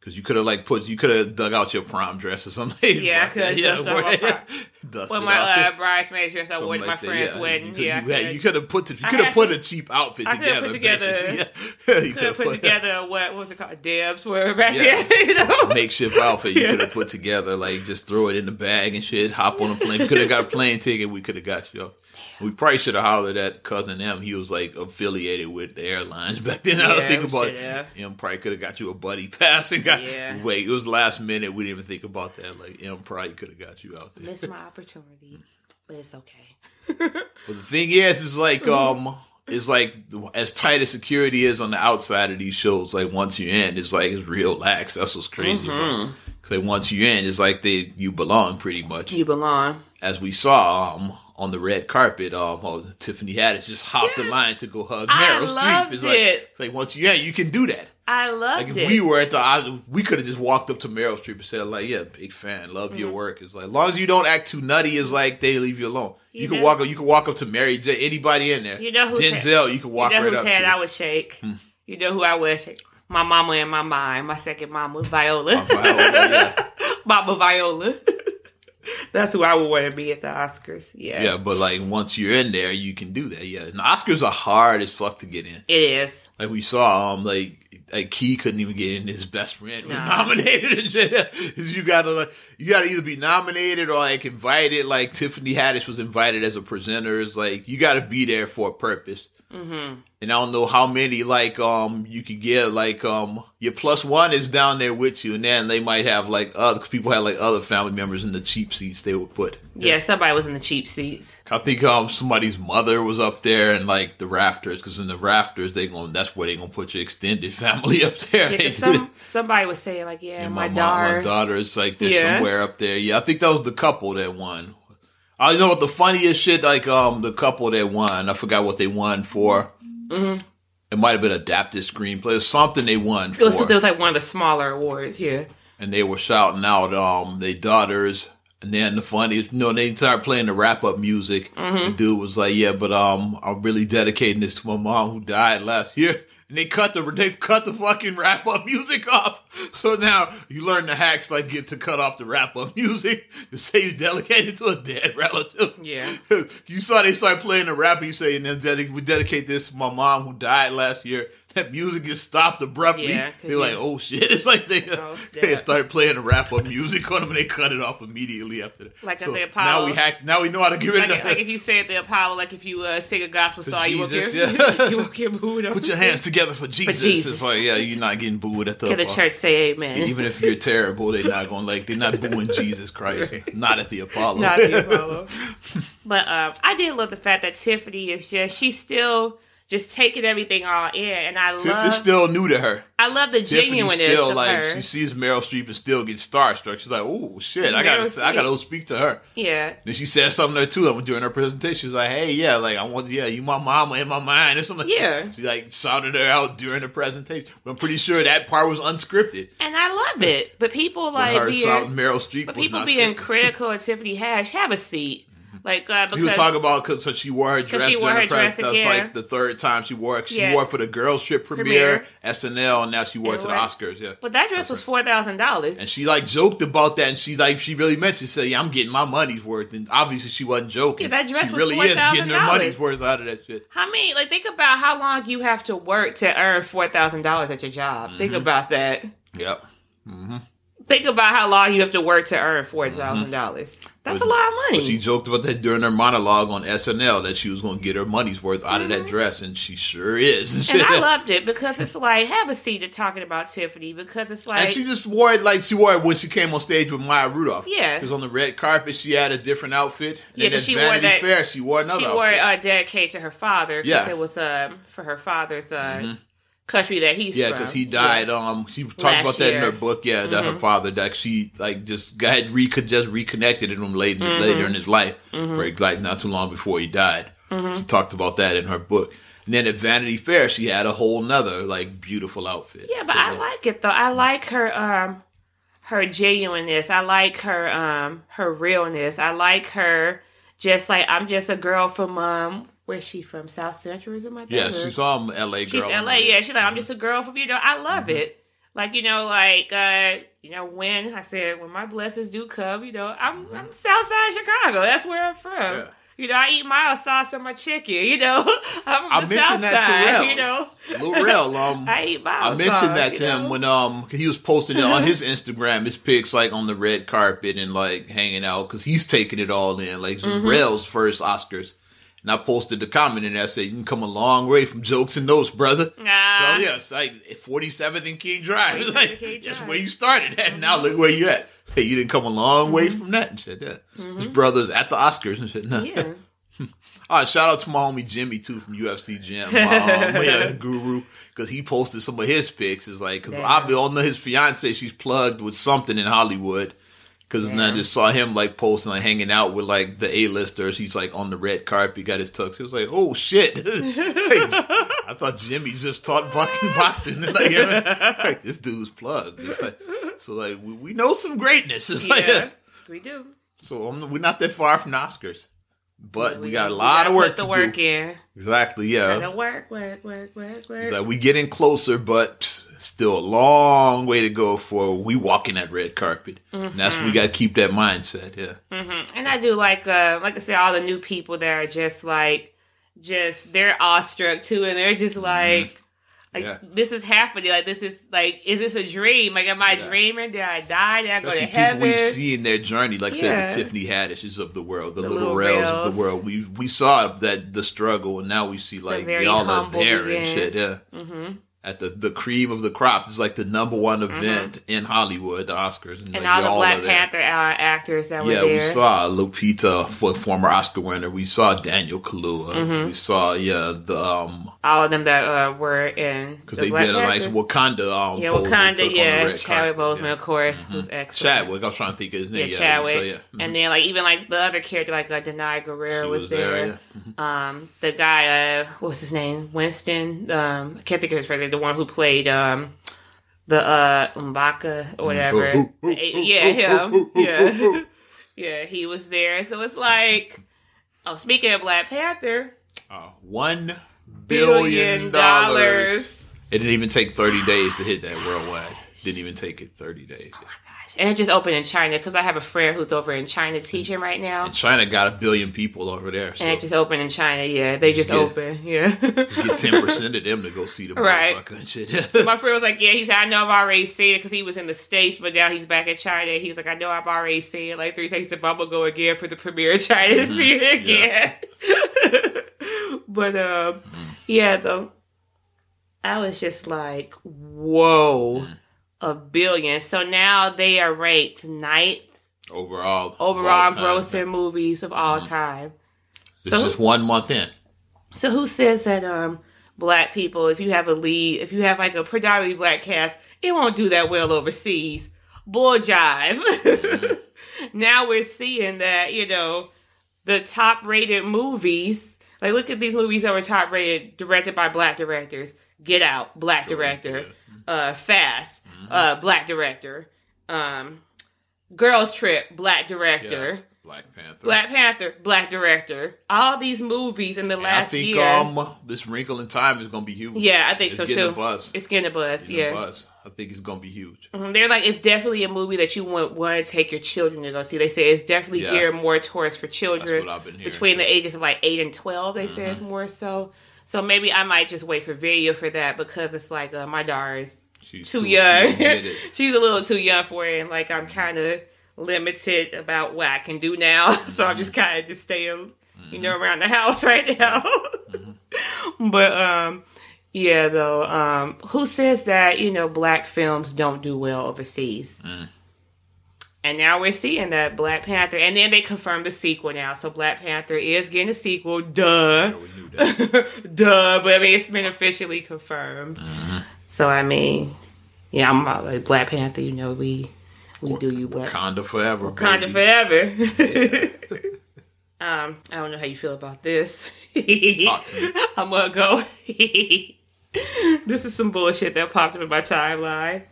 Because you could have like put, you could have dug out your prom dress or something. Yeah, I could have yeah, done right. prom- Well, my uh, bridesmaid dress I wore to my like friend's yeah. wedding. You yeah, you could have put the, you could have put a cheap outfit I together. Put together yeah. you could have put, put together what, what was it called? Debs were back yeah. there. You know? Makeshift outfit you yeah. could have put together. Like just throw it in the bag and shit. Hop on a plane. You could have got a plane ticket. We could have got you. We probably should have hollered at Cousin M. He was like affiliated with the airlines back then. Yeah, I don't think about should, it. Yeah. M probably could have got you a buddy pass and got yeah. wait, it was last minute. We didn't even think about that. Like M probably could have got you out there. Missed my opportunity, but it's okay. But the thing is, is like um, it's like as tight as security is on the outside of these shows. Like once you're in, it's like it's real lax. That's what's crazy. Mm-hmm. Because like, once you're in, it's like they you belong pretty much. You belong. As we saw um. on the red carpet, um, oh, Tiffany Haddish just hopped yes. the line to go hug Meryl Streep. It's like, it. it's like once, yeah, you can do that. I loved it. Like if it. we were at the, I, we could have just walked up to Meryl Streep and said, like, yeah, big fan, love mm-hmm. your work. It's like as long as you don't act too nutty, it's like they leave you alone. You, you know, can walk up, you can walk up to Mary J. Anybody in there? You know who's Denzel? Had, you can walk you know right up. You know whose hand I would shake. Hmm. You know who I would shake? My mama and my mind. My second mama, Viola. My Viola, yeah. Mama Viola. That's who I would want to be at the Oscars. Yeah. Yeah, but like once you're in there, you can do that. Yeah. And the Oscars are hard as fuck to get in. It is. Like we saw, um, like, like Key couldn't even get in. His best friend was nah. nominated and shit. You gotta, like, you gotta either be nominated or like invited. Like Tiffany Haddish was invited as a presenter. It's like you gotta be there for a purpose. Mm-hmm. And I don't know how many like um you could get like um your plus one is down there with you, and then they might have like other cause people had like other family members in the cheap seats they would put. Yeah, yeah somebody was in the cheap seats. I think um somebody's mother was up there and like the rafters because in the rafters they gonna that's where they gonna put your extended family up there. Yeah, some, somebody was saying like yeah, yeah my, my daughter, my daughter is like they're yeah. somewhere up there. Yeah, I think that was the couple that won. I know what the funniest shit, like um, the couple that won, I forgot what they won for. Mm-hmm. It might have been adapted screenplay or something they won for. It was, it was like one of the smaller awards, yeah. And they were shouting out um, their daughters. And then the funniest, you know, they started playing the wrap-up music. Mm-hmm. The dude was like, yeah, but um, I'm really dedicating this to my mom who died last year. And they cut the they cut the fucking wrap up music off. So now you learn the hacks like get to cut off the wrap up music to say you dedicated to a dead relative. Yeah, you saw they start playing the rap. You say and then dedic- we dedicate this to my mom who died last year. That music gets stopped abruptly. Yeah, they're yeah. like, oh shit! It's like they oh, they started playing the wrap up music on them and they cut it off immediately after that. Like so at the Apollo. Now we hack. Now we know how to get rid like, of. Like if you say at the Apollo, like if you uh, sing a gospel song, you won't get yeah. you won't get booed. Put your hands together. For Jesus. for Jesus, it's like yeah, you're not getting booed at the. Can the Apollo. Church say amen? Even if you're terrible, they're not gonna like. They're not booing Jesus Christ. Right. Not at the Apollo. Not at the Apollo. But um, I did love the fact that Tiffany is just. She's still. just taking everything all in. And I Tiff love... It's still new to her. I love the Tiffany genuineness still, of like, her. She sees Meryl Streep and still gets starstruck. She's like, oh, shit, Meryl I gotta I got to speak to her. Yeah. Then she said something there, too, during her presentation. She was like, hey, yeah, like, I want, yeah, you my mama in my mind or something. Yeah. She, like, shouted her out during the presentation. But I'm pretty sure that part was unscripted. And I love it. But people, like, her, being... Meryl Streep but was people being scripted. Critical of Tiffany Haddish, have a seat. Like uh, because you were talking about because she wore her dress. She wore her dress again. That was like the third time she wore it. She yeah. wore it for the Girls Trip premiere, premiere, S N L, and now she wore it, it to the Oscars. Yeah, but that dress was four thousand dollars. And she like joked about that, and she like she really meant to say, "Yeah, I'm getting my money's worth." And obviously, she wasn't joking. Yeah, that dress she was really is getting her money's worth out of that shit. How many? Like, think about how long you have to work to earn four thousand dollars at your job. Mm-hmm. Think about that. Yep. Mm-hmm. Think about how long you have to work to earn four thousand dollars. Mm-hmm. That's but, a lot of money. She joked about that during her monologue on S N L, that she was going to get her money's worth out mm-hmm. of that dress, and she sure is. And I loved it, because it's like, have a seat to talking about Tiffany, because it's like... And she just wore it like she wore it when she came on stage with Maya Rudolph. Yeah. Because on the red carpet, she had a different outfit. Yeah, because she Vanity wore that... Fair, she wore another She wore it uh, dedicated to her father, because yeah. it was um, for her father's... Uh, mm-hmm. country that he's yeah, from. Yeah, because he died. Yeah. Um, she talked Last about that year. In her book. Yeah, that mm-hmm. her father that she like just got re- just reconnected to him later mm-hmm. later in his life, mm-hmm. right, like not too long before he died. Mm-hmm. She talked about that in her book. And then at Vanity Fair, she had a whole nother like beautiful outfit. Yeah, but so, I yeah. like it though. I like her um her genuineness. I like her um her realness. I like her just like I'm just a girl from um. Where's she from? South Centralism, I think. Yeah, she's from L A girl. She's L A, yeah. She's like, I'm just a girl from, you know, I love mm-hmm. it. Like, you know, like, uh, you know, when I said, when my blessings do come, you know, I'm mm-hmm. I'm South Side Chicago. That's where I'm from. Yeah. You know, I eat mild sauce on my chicken, you know. I'm from the I mentioned South that side, to Rel. You know. Lil Rel, um, I eat mild sauce. I mentioned that to him know? when um he was posting it on his Instagram, his pics like on the red carpet and like hanging out because he's taking it all in. Like, this mm-hmm. Rel's first Oscars. And I posted the comment and I said, you can come a long way from jokes and notes, brother. Nah. So, yes, like forty-seventh and King Drive. Like, King that's Drive. Where you started at. Mm-hmm. Now look where you at. Hey, you didn't come a long mm-hmm. way from that and shit. Yeah. Mm-hmm. His brother's at the Oscars and shit. Nah. Yeah. All right, shout out to my homie Jimmy, too, from U F C Gym. Um, yeah, Guru. Because he posted some of his pics. It's like, because I don't know his fiance, she's plugged with something in Hollywood. Because I just saw him, like, posting, like, hanging out with, like, the A-listers. He's, like, on the red carpet, got his tux. He was like, oh, shit. Like, I thought Jimmy just taught fucking boxing. Like, you know, like, this dude's plugged. It's like, so, like, we, we know some greatness. It's yeah, like, yeah, we do. So, um, we're not that far from the Oscars. But we, we got a lot of work to do. Put the work in. Exactly, yeah. Gotta work, work, work, work, work. It's like, we getting closer, but psst, still a long way to go for we walking that red carpet. Mm-hmm. And that's we got to keep that mindset, yeah. Mm-hmm. And I do like, uh, like I said, all the new people that are just like, just, they're awestruck too. And they're just like, mm-hmm. Like, yeah. This is happening. Like, this is, like, is this a dream? Like, am I yeah. dreaming? Did I die? Did I go to heaven? We've seen their journey. Like, yeah. said, the Tiffany Haddishes of the world, the, the little, little Rels of the world. We we saw that the struggle, and now we see, like, the y'all are there and shit. Yeah. Mm-hmm. At the, the cream of the crop. It's, like, the number one event mm-hmm. in Hollywood, the Oscars. And, and like, all the Black Panther actors that were yeah, there. Yeah, we saw Lupita, former Oscar winner. We saw Daniel Kaluuya. Mm-hmm. We saw, yeah, the... Um, all of them that uh, were in Because the they Black did a nice like, Wakanda... Um, yeah, Wakanda, yeah. Chadwick Boseman, yeah. of course, mm-hmm. was excellent. Chadwick, I was trying to think of his name. Yeah, yeah Chadwick. So, yeah. Mm-hmm. And then, like, even, like, the other character, like, uh, Denai Guerrero was, was there. there yeah. mm-hmm. um, the guy, uh, what was his name? Winston? Um, I can't think of his name. The one who played um, the uh, M'Baka or whatever. Ooh, ooh, ooh, yeah, him. Ooh, ooh, ooh, yeah. Ooh, ooh. Yeah, he was there. So it's like, oh, speaking of Black Panther. Uh, one billion dollars. It didn't even take thirty days to hit that worldwide. Didn't even take it thirty days. Oh my gosh. And it just opened in China because I have a friend who's over in China teaching right now. And China got a billion people over there. So. And it just opened in China, yeah. They just yeah. opened, yeah. Just get ten percent of them to go see the right. motherfucker and shit. My friend was like, yeah, he said, I know I've already seen it because he was in the States, but now he's back in China. He's like, I know I've already seen it. Like three things, but I'm going to go again for the premiere in China to see it again. Yeah. But, um, mm. yeah, though, I was just like, whoa. Mm. A billion. So now they are ranked ninth overall, overall grossing movies of all mm-hmm. time. It's so just who, one month in. So who says that um Black people, if you have a lead, if you have like a predominantly Black cast, it won't do that well overseas. Bull jive. Mm-hmm. Now we're seeing that, you know, the top rated movies, like look at these movies that were top rated, directed by Black directors. Get Out, Black sure. director. Yeah. Uh, Fast, mm-hmm. uh, Black director. Um, Girls Trip, Black director. Yeah. Black Panther. Black Panther, Black director. All these movies in the and last year. I think year, um, this wrinkle in time is going to be huge. Yeah, I think it's so too. It's getting a buzz. It's getting a buzz, it's yeah. A buzz. I think it's going to be huge. Mm-hmm. They're like, it's definitely a movie that you want, want to take your children to go see. They say it's definitely yeah. geared more towards for children. That's what I've been hearing. Between the ages of like eight and twelve, they mm-hmm. say it's more so. So maybe I might just wait for video for that because it's like uh, my daughter is She's too, too young. She She's a little too young for it. And like I'm kind of... limited about what I can do now, mm-hmm. so I'm just kind of just staying, mm-hmm. you know, around the house right now. mm-hmm. But um, yeah, though, um, who says that you know Black films don't do well overseas? Mm. And now we're seeing that Black Panther, and then they confirmed the sequel now, so Black Panther is getting a sequel. Duh, yeah, we knew that. Duh. But I mean, it's been officially confirmed. Mm-hmm. So I mean, yeah, I'm like Black Panther. You know, we. We do you black. Wakanda forever. Wakanda baby. Forever. Yeah. um, I don't know how you feel about this. Talk to me. I'm gonna go. This is some bullshit that popped up in my timeline.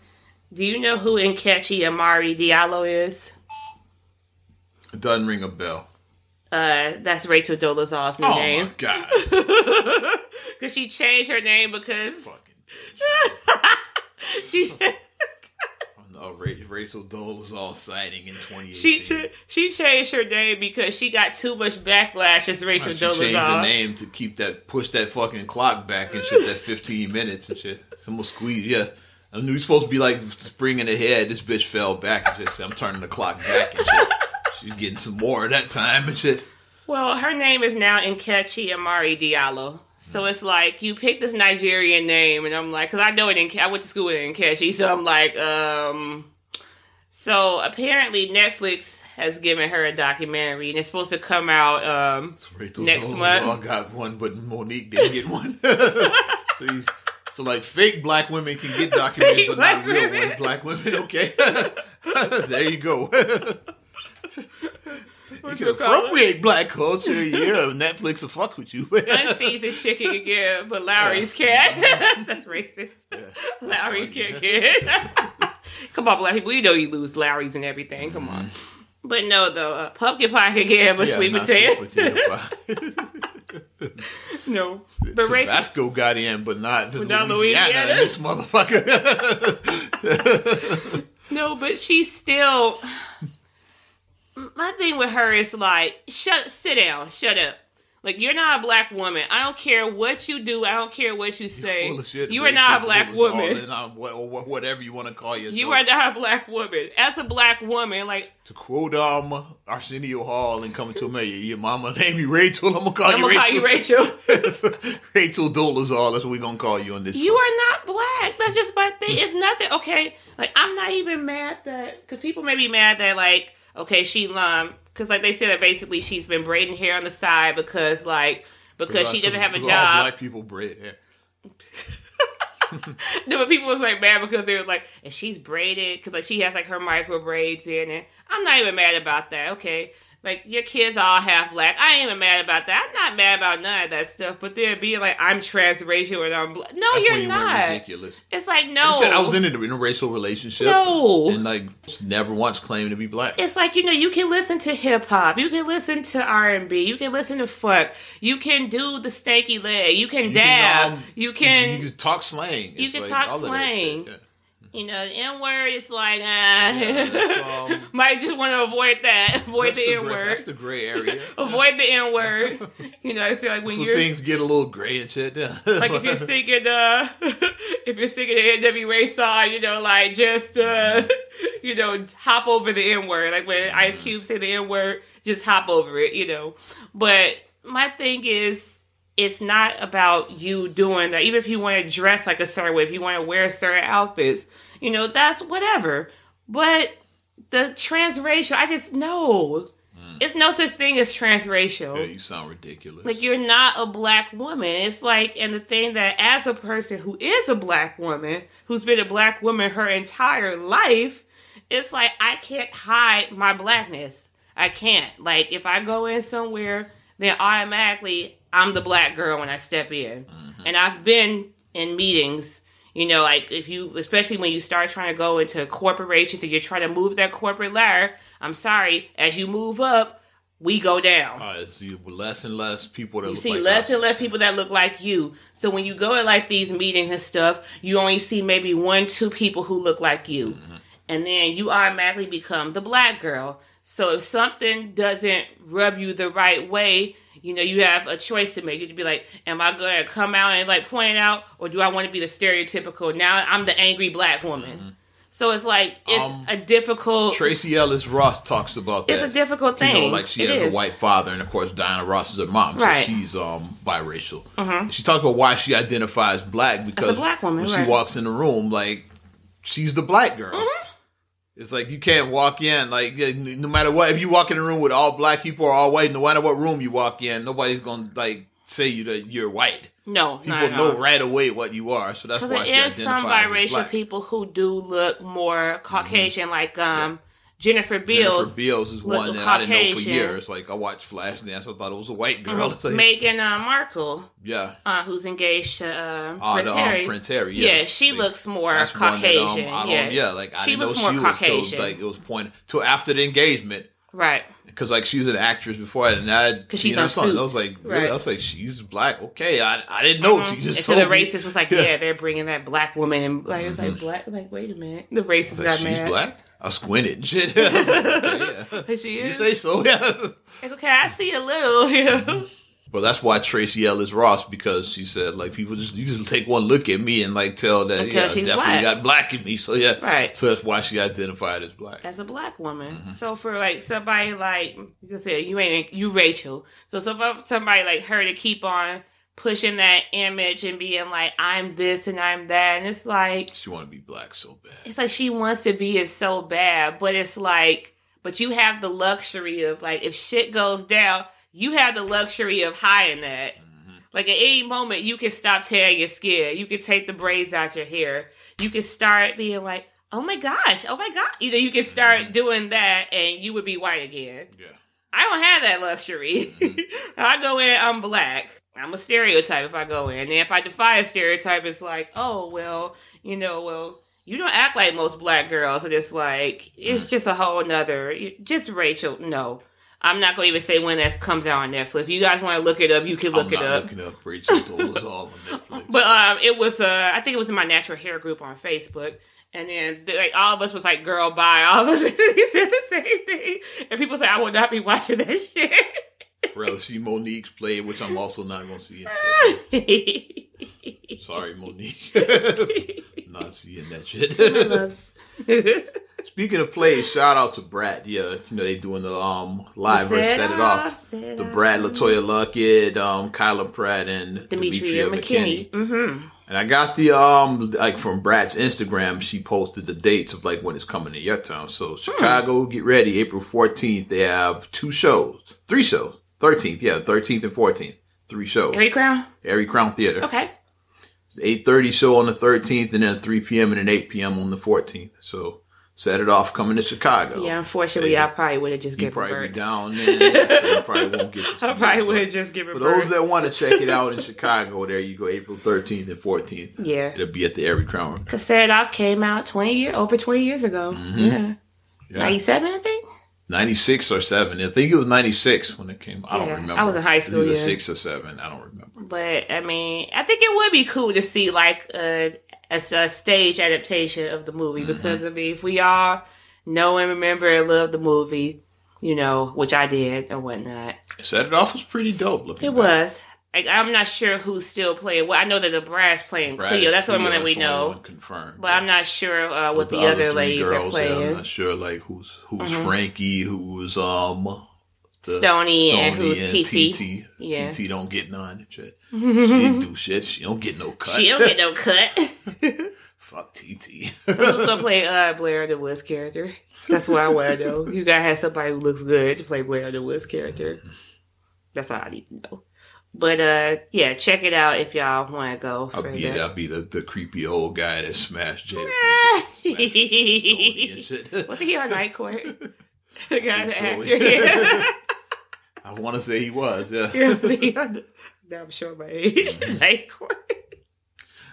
Do you know who Nkechi Amari Diallo is? It doesn't ring a bell. Uh, that's Rachel Dolezal's new oh name. Oh my god! Because she changed her name because. Fucking. she. Oh, Rachel Dolezal sighting in twenty eighteen. She, she she changed her name because she got too much backlash as Rachel Dolezal. She changed the name to keep that push that fucking clock back and shit. That fifteen minutes and shit. Someone squeeze. Yeah, I knew we supposed to be like springing ahead. This bitch fell back and shit. So I'm turning the clock back and shit. She's getting some more of that time and shit. Well, her name is now Nkechi Amari Diallo. So it's like, you pick this Nigerian name, and I'm like, because I know it in, I went to school in Nkechi, so I'm like, um, so apparently Netflix has given her a documentary, and it's supposed to come out, um, next month. I got one, but Monique didn't get one. See, so like, fake Black women can get documentaries, but not real one Black women, okay? There you go. You can appropriate Black culture, yeah. Netflix will fuck with you. Unseasoned chicken again, but Lowry's yeah. cat. That's racist. Yeah. Lowry's cat kid. Come on, Black people. We know you lose Lowry's and everything. Come mm-hmm. on. But no, though. Uh, pumpkin pie again, but yeah, sweet potato. Sweet potato no. But Tabasco Rachel, got in, but not Louisiana. Louisiana. This motherfucker. No, but she's still... My thing with her is like, shut, sit down, shut up. Like, you're not a Black woman. I don't care what you do. I don't care what you you're say. Full of shit, you are not a Black woman. Or whatever you want to call yourself. You are not a Black woman. As a Black woman, like... To quote um, Arsenio Hall and Coming to America, your mama named me Rachel. I'm going to call, call you Rachel. Rachel Dolezal. That's what we're going to call you on this You point. Are not Black. That's just my thing. It's nothing. Okay, like, I'm not even mad that... Because people may be mad that, like... Okay, she, um, because, like, they said that basically she's been braiding hair on the side because, like, because she doesn't have a job. All Black people braid hair. No, but people was, like, mad because they were, like, and she's braided because, like, she has, like, her micro braids in it. I'm not even mad about that, okay? Like, your kids all half Black. I ain't even mad about that. I'm not mad about none of that stuff. But then being like, I'm transracial and I'm Black. No, that's you're not. Went ridiculous. It's like, no. You said I was in an interracial relationship. No. And like, never once claimed to be Black. It's like, you know, you can listen to hip hop. You can listen to R and B. You can listen to funk. You can do the stanky leg. You can you dab. Can, um, you can. You, you can talk slang. You it's can like, talk slang. You know, the N-word is like, uh, yeah, um, might just want to avoid that. Avoid the, the N-word. Gray, that's the gray area. Avoid the N-word. You know, I feel like when so you're... things get a little gray and shit. Yeah. Like if you're singing, uh, if you're singing an N W A song, you know, like just, uh, you know, hop over the N-word. Like when Ice Cube say the N-word, just hop over it, you know. But my thing is, it's not about you doing that. Even if you want to dress like a certain way, if you want to wear certain outfits, you know, that's whatever. But the transracial, I just, no. Mm. It's no such thing as transracial. Yeah, you sound ridiculous. Like, you're not a black woman. It's like, and the thing that as a person who is a black woman, who's been a black woman her entire life, it's like, I can't hide my blackness. I can't. Like, if I go in somewhere, then automatically I'm the black girl when I step in. Mm-hmm. And I've been in meetings, you know, like, if you, especially when you start trying to go into corporations and you're trying to move that corporate ladder, I'm sorry, as you move up, we go down. I see less and less people that look like you. You see less and less people that look like you. So when you go at, like, these meetings and stuff, you only see maybe one, two people who look like you. Mm-hmm. And then you automatically become the black girl. So if something doesn't rub you the right way, you know, you have a choice to make. You could be like, am I going to come out and, like, point it out? Or do I want to be the stereotypical, now I'm the angry black woman? Mm-hmm. So it's like, it's um, a difficult... Tracy Ellis Ross talks about that. It's a difficult thing. You know, like, she it has is. a white father, and of course, Diana Ross is her mom, so right. she's um, biracial. Mm-hmm. She talks about why she identifies black, because black woman, when right. she walks in the room, like, she's the black girl. Mm-hmm. It's like, you can't walk in, like, no matter what, if you walk in a room with all black people or all white, no matter what room you walk in, nobody's gonna, like, say you that you're white. No, people not at know all. right away what you are, so that's why she identifies as black. There is some biracial people who do look more Caucasian, mm-hmm. like um, yeah. Jennifer Beals. Jennifer Beals is one that Caucasian. I didn't know for years. Like, I watched Flashdance, I thought it was a white girl. Mm-hmm. Like, Meghan uh, Markle, yeah, uh, who's engaged to uh, uh, Prince, the, Harry. Um, Prince Harry. Yeah, yeah she like, looks more Caucasian. That, um, yeah. yeah, like I she didn't looks know more she Caucasian. Was. So, like, it was pointed to after the engagement, right? Because, like, she's an actress before, and I, because she's know, on Suits. I was like, really? Right. I was like, she's black. Okay, I I didn't know. Mm-hmm. She just so the racist was like, yeah. yeah, they're bringing that black woman, and like, mm-hmm. it was like black. Like, wait a minute, the racist like, got she's mad. She's black. I squinted and shit. I was like, yeah. She is. You say so, yeah. Like, okay, I see a little, yeah. Well, that's why Tracy Ellis Ross, because she said, like, people just, you just take one look at me and, like, tell that, yeah, she's definitely black. Got black in me. So, yeah. Right. So that's why she identified as black. As a black woman. Mm-hmm. So for, like, somebody like, you can say, you ain't, you Rachel. So somebody like her to keep on pushing that image and being like, I'm this and I'm that. And it's like... She want to be black so bad. It's like, she wants to be it so bad. But it's like... But you have the luxury of, like, if shit goes down, you have the luxury of hiding that. Mm-hmm. Like, at any moment, you can stop tearing your skin. You can take the braids out your hair. You can start being like, oh my gosh, oh my god. You know, you can start mm-hmm. doing that and you would be white again. Yeah. I don't have that luxury. Mm-hmm. I go in, I'm black. I'm a stereotype if I go in. And if I defy a stereotype, it's like, oh, well, you know, well, you don't act like most black girls. And it's like, it's just a whole nother, just Rachel. No, I'm not going to even say when that comes out on Netflix. If you guys want to look it up, you can look I'm it up. I'm looking up Rachel Dolezal on Netflix. But um, it was, uh, I think it was in my natural hair group on Facebook. And then, like, all of us was like, girl, bye. All of us said the same thing. And people said, I will not be watching that shit. Well, see Monique's play, which I'm also not going to see. Sorry, Monique. Not seeing that shit. Speaking of plays, shout out to Brat. Yeah, you know, they doing the um live version Set It Off. Set the Brat, Latoya Luckett, um, Kyla Pratt, and Demetria McKinney. McKinney. Mm-hmm. And I got the, um like, from Brat's Instagram, she posted the dates of, like, when it's coming to your town. So, Chicago, hmm. get ready. April fourteenth, they have two shows. Three shows. thirteenth, yeah, thirteenth and fourteenth. Three shows. Airy Crown? Airy Crown Theater. Okay. eight thirty show on the thirteenth and then three p.m. and then eight p.m. on the fourteenth. So, Set It Off coming to Chicago. Yeah, unfortunately, yeah. I probably would have just given birth. You probably be down there. You probably won't get to see I probably would have just given birth. For those that want to check it out in Chicago, there you go, April thirteenth and fourteenth. Yeah. It'll be at the Airy Crown. Because Set It Off came out twenty years, over twenty years ago. Mm-hmm. Yeah. yeah. ninety-seven, I think? ninety-six or seven. I think it was ninety-six when it came. I yeah, don't remember. I was in high school. It was yeah. six or seven. I don't remember. But, I mean, I think it would be cool to see, like, a, a, a stage adaptation of the movie. Mm-hmm. Because, I mean, if we all know and remember and love the movie, you know, which I did and whatnot. Set It Off was pretty dope looking. It back. was. Like, I'm not sure who's still playing. Well, I know that the Brat's playing Brad Cleo. That's the one that we know. Confirmed, but yeah. I'm not sure uh, what the, the other, other ladies girls, are playing. Yeah, I'm not sure, like, who's who's mm-hmm. Frankie, who's um the Stoney, Stoney and who's T T. Yeah. T T don't get none. She didn't do shit. She don't get no cut. She don't get no cut. fuck T T. Someone's gonna play uh, Blair underwood's character. That's what I want to know. You gotta have somebody who looks good to play Blair underwood's character. That's all I need to know. But uh, yeah, check it out if y'all want to go. I'll be, I'll be the, the creepy old guy that smashed Jada. Smash Wasn't he on Night Court? The guy that actor. Yeah. I want to say he was. Yeah. Now I'm showing my age. Night Court.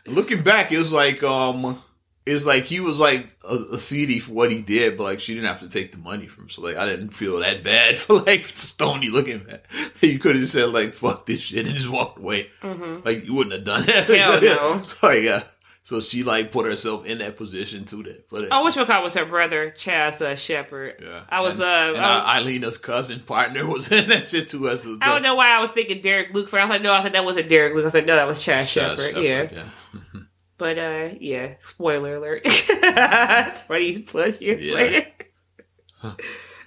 Looking back, it was like um, it was like he was like a, a C D for what he did, but like she didn't have to take the money from him. So like I didn't feel that bad for like Stoney looking at. You could have said like fuck this shit and just walked away. Mm-hmm. Like you wouldn't have done that. Hell no. So yeah, like, uh, so she like put herself in that position to that. Put it. Oh, which one was her brother, Chaz uh, Shepherd? Yeah, I was. And, uh, and I was, Eilena's cousin partner was in that shit too. Us. I don't know why I was thinking Derek Luke. For I was like, no, I said that wasn't Derek Luke. I said no, that was Chaz, Chaz Shepherd. Shepherd. Yeah. yeah. But, uh, yeah, spoiler alert. twenty plus years yeah. later.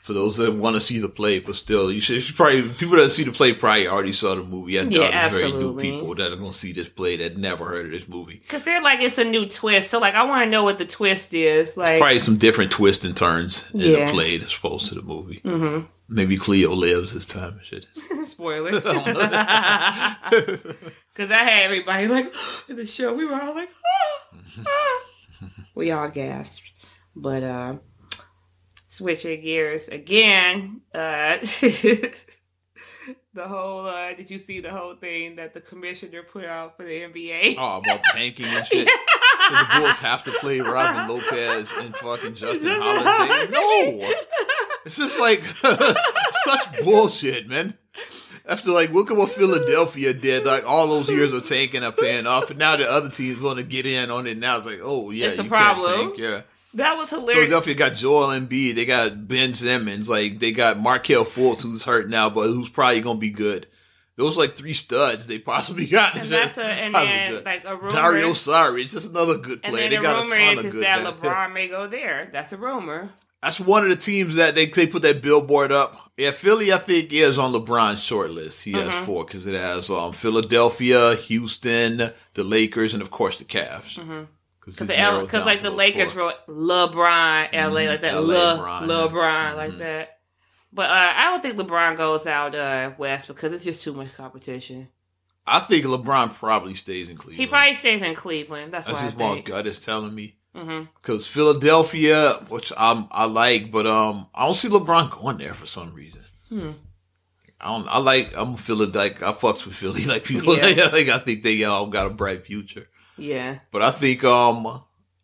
For those that want to see the play, but still, you should, you should probably, people that see the play probably already saw the movie. I doubt yeah, it's very new people that are going to see this play that never heard of this movie. Because they're like, it's a new twist. So, like, I want to know what the twist is. Like, there's probably some different twists and turns in yeah. the play that's opposed to the movie. Mm-hmm. Maybe Cleo lives this time and shit. Spoiler. Because I had everybody like, in the show, we were all like, ah, ah. We all gasped. But uh, switching gears again, uh, the whole, uh, did you see the whole thing that the commissioner put out for the N B A? Oh, about tanking and shit. So the Bulls have to play Robin Lopez and fucking Justin Holiday? No! It's just like such bullshit, man. After like, look at what Philadelphia did. Like all those years of tanking are paying off, and now the other teams want to get in on it. Now it's like, oh yeah, it's a you problem. Can't tank. Yeah, that was hilarious. Philadelphia got Joel Embiid, they got Ben Simmons, like they got Markelle Fultz, who's hurt now, but who's probably gonna be good. Those like three studs they possibly got. And that's a, and then like a rumor. Dario Saric, just another good player. And then they got a ton of good. The rumor is that LeBron may go there. That's a rumor. That's one of the teams that they, they put that billboard up. Yeah, Philly, I think, is on LeBron's short list. He mm-hmm. has four because it has um, Philadelphia, Houston, the Lakers, and, of course, the Cavs. Because, mm-hmm. L- like, the Lakers four. Wrote LeBron, L A, like that. LeBron, Le- LeBron yeah. like mm-hmm. that. But uh, I don't think LeBron goes out uh, west because it's just too much competition. I think LeBron probably stays in Cleveland. He probably stays in Cleveland. That's, That's what I think. That's just my gut is telling me. Mm-hmm. Because Philadelphia, which I'm, I like, but um, I don't see LeBron going there for some reason. Hmm. I don't. I like. I'm Philly. Like I fucks with Philly. Like people. Yeah. Like, like I think they all got a bright future. Yeah. But I think um,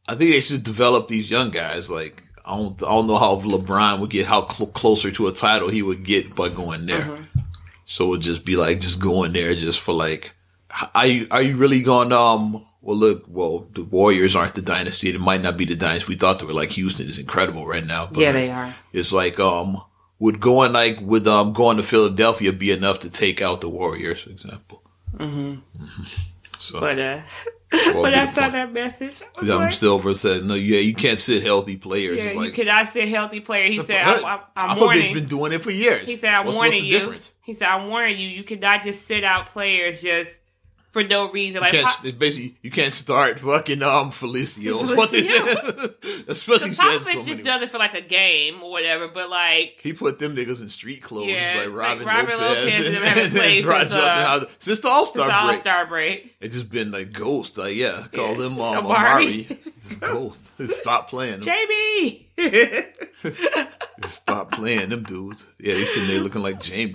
I think they should develop these young guys. Like I don't. I don't know how LeBron would get how cl- closer to a title he would get by going there. Mm-hmm. So it would just be like just going there just for like. Are you Are you really going um? Well, look, well, the Warriors aren't the dynasty. It might not be the dynasty we thought they were. Like Houston is incredible right now. But yeah, they are. It's like um, would going like would um going to Philadelphia be enough to take out the Warriors, for example? Mm-hmm. Mm-hmm. So, but uh, when I saw point. that message, I was like, Silver said, "No, yeah, you can't sit healthy players." Yeah, it's like, you cannot sit healthy player. He said, "I'm, I'm, I'm warning." Popovich's been doing it for years. He said, "I'm what's, warning what's the you." Difference? He said, "I'm warning you. You cannot just sit out players just." For no reason, like you can't, basically, you can't start fucking um Felicio. Felicio. Especially Popovich so just many. Does it for like a game or whatever. But like he put them niggas in street clothes, yeah, like Robin, like Robin Lopez, Lopez and, and, and then Justin Holiday since the All Star break. All Star break, it just been like Ghost. Like yeah, call yeah. them um, Amari, just Ghost. Just stop playing, Jamie. Just stop playing them dudes. Yeah, they sitting there looking like Jamie.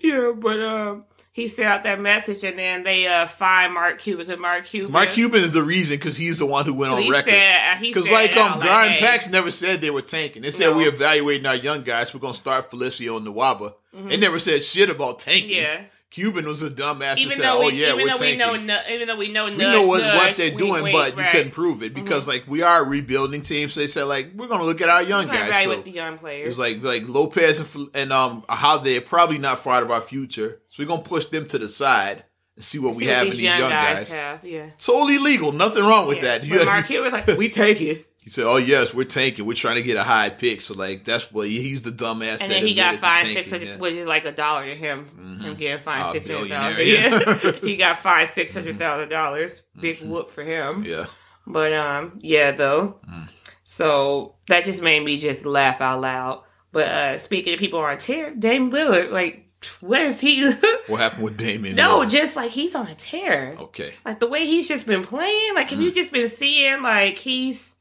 Yeah, but um. He sent out that message, and then they uh, find Mark Cuban. Cause Mark Cuban, Mark Cuban is the reason because he's the one who went on record. Because like um, Brian like, hey. Pax never said they were tanking. They said no. We're evaluating our young guys. We're gonna start Felicio and Nwaba. Mm-hmm. They never said shit about tanking. Yeah. Cuban was a dumbass and said, "Oh we, yeah, we're tanking." We know, even though we know, we know what, nudge, what they're doing, we, but right. You couldn't prove it because mm-hmm. like we are a rebuilding team. So they said like we're gonna look at our young we're guys. So with the young players. It's like like Lopez and, and um how they're probably not part of our future. So we're gonna push them to the side and see what see we have what these in these young, young guys. guys. Have. Yeah, totally legal. Nothing wrong with yeah. that. But Mark Cuban's like, we take it. He said, "Oh yes, we're tanking. We're trying to get a high pick." So like that's what he's the dumbass. And that then he got fined six, yeah. which is like a dollar to him. Mm-hmm. Him getting fined oh, six hundred thousand. Yeah, he got fined six hundred thousand dollars. Big mm-hmm. whoop for him. Yeah. But um, yeah, though. Mm. So that just made me just laugh out loud. But uh, speaking of people on tear, Dame Lillard, like, what is he? What happened with Damian? No, Lillard? Just like he's on a tear. Okay. Like the way he's just been playing. Like have mm. you just been seeing? Like he's.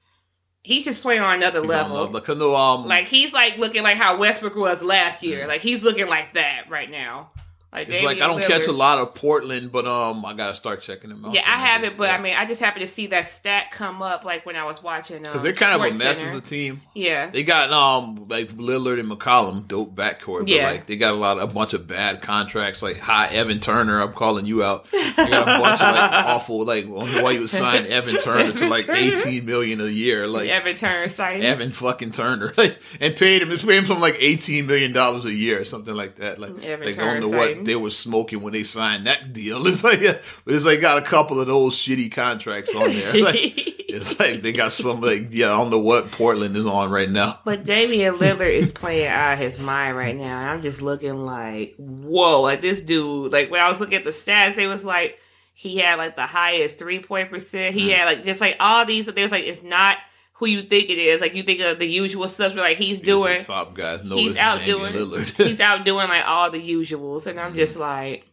He's just playing on another level. Like, no, um, like, he's, like, looking like how Westbrook was last year. Yeah. Like, he's looking like that right now. Like, it's Damian like, I don't Lillard. catch a lot of Portland, but um, I got to start checking them out. Yeah, I haven't, but, yeah. I mean, I just happened to see that stat come up, like, when I was watching Because um, they're kind Sports of a mess Center. As a team. Yeah. They got, um like, Lillard and McCollum, dope backcourt. But, yeah. like, they got a lot of, a bunch of bad contracts. Like, hi, Evan Turner, I'm calling you out. They got a bunch of, like, awful, like, I don't know why you would sign Evan Turner Evan to, like, Turner? eighteen million dollars a year. Like Evan Turner signing. Evan fucking Turner. Like, and paid him, it's paid him something like eighteen million dollars a year or something like that. Like, Evan like, Turner I don't know what they were smoking when they signed that deal. It's like, yeah, but it's like got a couple of those shitty contracts on there. Like, it's like they got some, like, yeah, I don't know what Portland is on right now. But Damian Lillard is playing out of his mind right now. And I'm just looking like, whoa, like this dude, like when I was looking at the stats, they was like, he had like the highest three point percent. He mm. had like, just like all these things. Like, it's not who you think it is. Like, you think of the usual suspect, like he's, he's doing top guys. No, he's out doing he's out doing like all the usuals, and I'm mm-hmm. just like,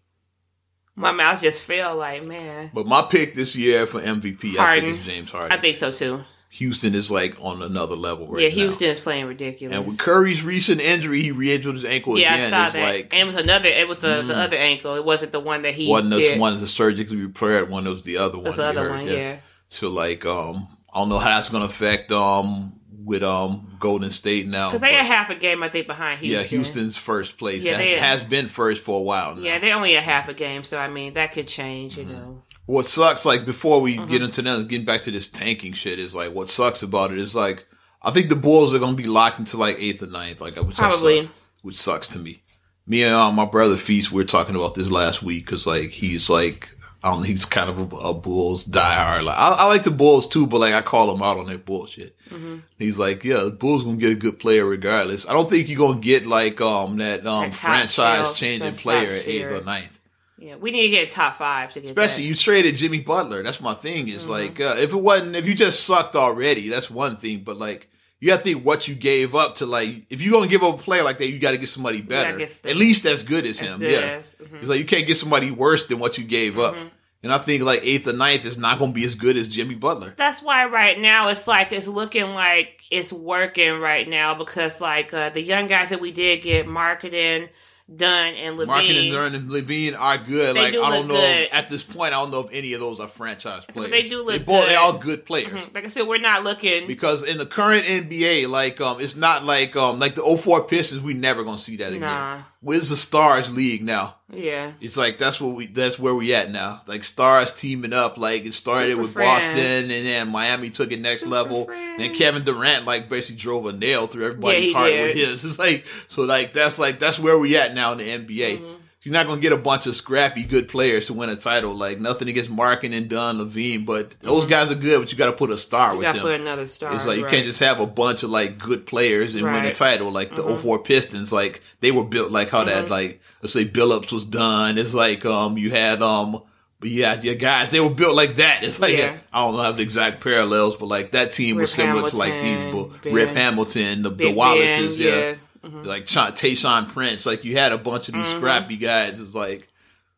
my mouth just fell like, man. But my pick this year for M V P, Harden. I think it's James Harden. I think so too. Houston is like on another level right now. Yeah, Houston now. is playing ridiculous. And with Curry's recent injury, he re-injured his ankle yeah, again. Yeah, I saw that. Like, and it was another. It was a, mm, the other ankle. It wasn't the one that he wasn't did. Wasn't one the surgically repaired one. It was the other one. It was the other one, yeah. yeah. So like, um. I don't know how that's going to affect um with um Golden State now. Because they are half a game, I think, behind Houston. Yeah, Houston's first place. Yeah, it has been first for a while now. Yeah, they're only a half a game, so, I mean, that could change, you mm-hmm. know. What sucks, like, before we mm-hmm. get into that, getting back to this tanking shit, is, like, what sucks about it is, like, I think the Bulls are going to be locked into, like, eighth or ninth. Like, which Probably. Sucks, which sucks to me. Me and uh, my brother, Feast, we were talking about this last week because, like, he's, like... I don't know, he's kind of a, a Bulls diehard. Like, I, I like the Bulls too, but like I call them out on their bullshit. Mm-hmm. He's like, yeah, the Bulls gonna get a good player regardless. I don't think you're gonna get like um that um franchise changing player at eighth or ninth. Yeah, we need to get a top five to get. Especially that. You traded Jimmy Butler. That's my thing. Is mm-hmm. like uh, if it wasn't if you just sucked already, that's one thing. But like. You got to think what you gave up to, like, if you're going to give up a player like that, you got to get somebody better. Yeah, at least as good as, as him. Good yeah. As, mm-hmm. It's like you can't get somebody worse than what you gave mm-hmm. up. And I think, like, eighth or ninth is not going to be as good as Jimmy Butler. That's why right now it's, like, it's looking like it's working right now because, like, uh, the young guys that we did get marketing... Dunn and Levine. Marketing Dunn and Levine are good. They like do I don't know good. At this point, I don't know if any of those are franchise players. But they do look they both, good. They're all good players. Mm-hmm. Like I said, we're not looking because in the current N B A, like um, it's not like um, like the oh four Pistons. We never gonna see that again. Nah. Where's the Stars League now? Yeah, it's like that's what we that's where we at now. Like Stars teaming up. Like it started Super with friends. Boston, and then Miami took it next Super level. Friends. And Kevin Durant like basically drove a nail through everybody's yeah, heart did. With his. It's like so like that's like that's where we at now. Now in the N B A, mm-hmm. you're not gonna get a bunch of scrappy good players to win a title. Like nothing against Markin and Dunn, Levine, but those mm-hmm. guys are good. But you got to put a star you with gotta them. Put another star. It's like you right. can't just have a bunch of like good players and right. win a title. Like the mm-hmm. oh four Pistons, like they were built like how mm-hmm. that like let's say Billups was done. It's like um you had um yeah your guys they were built like that. It's like yeah. I don't know have the exact parallels, but like that team Rip was similar Hamilton, to like these bull- Rip Hamilton, the, the Wallaces, ben, yeah. yeah. Mm-hmm. Like Tayshaun Prince, like you had a bunch of these mm-hmm. scrappy guys. It's like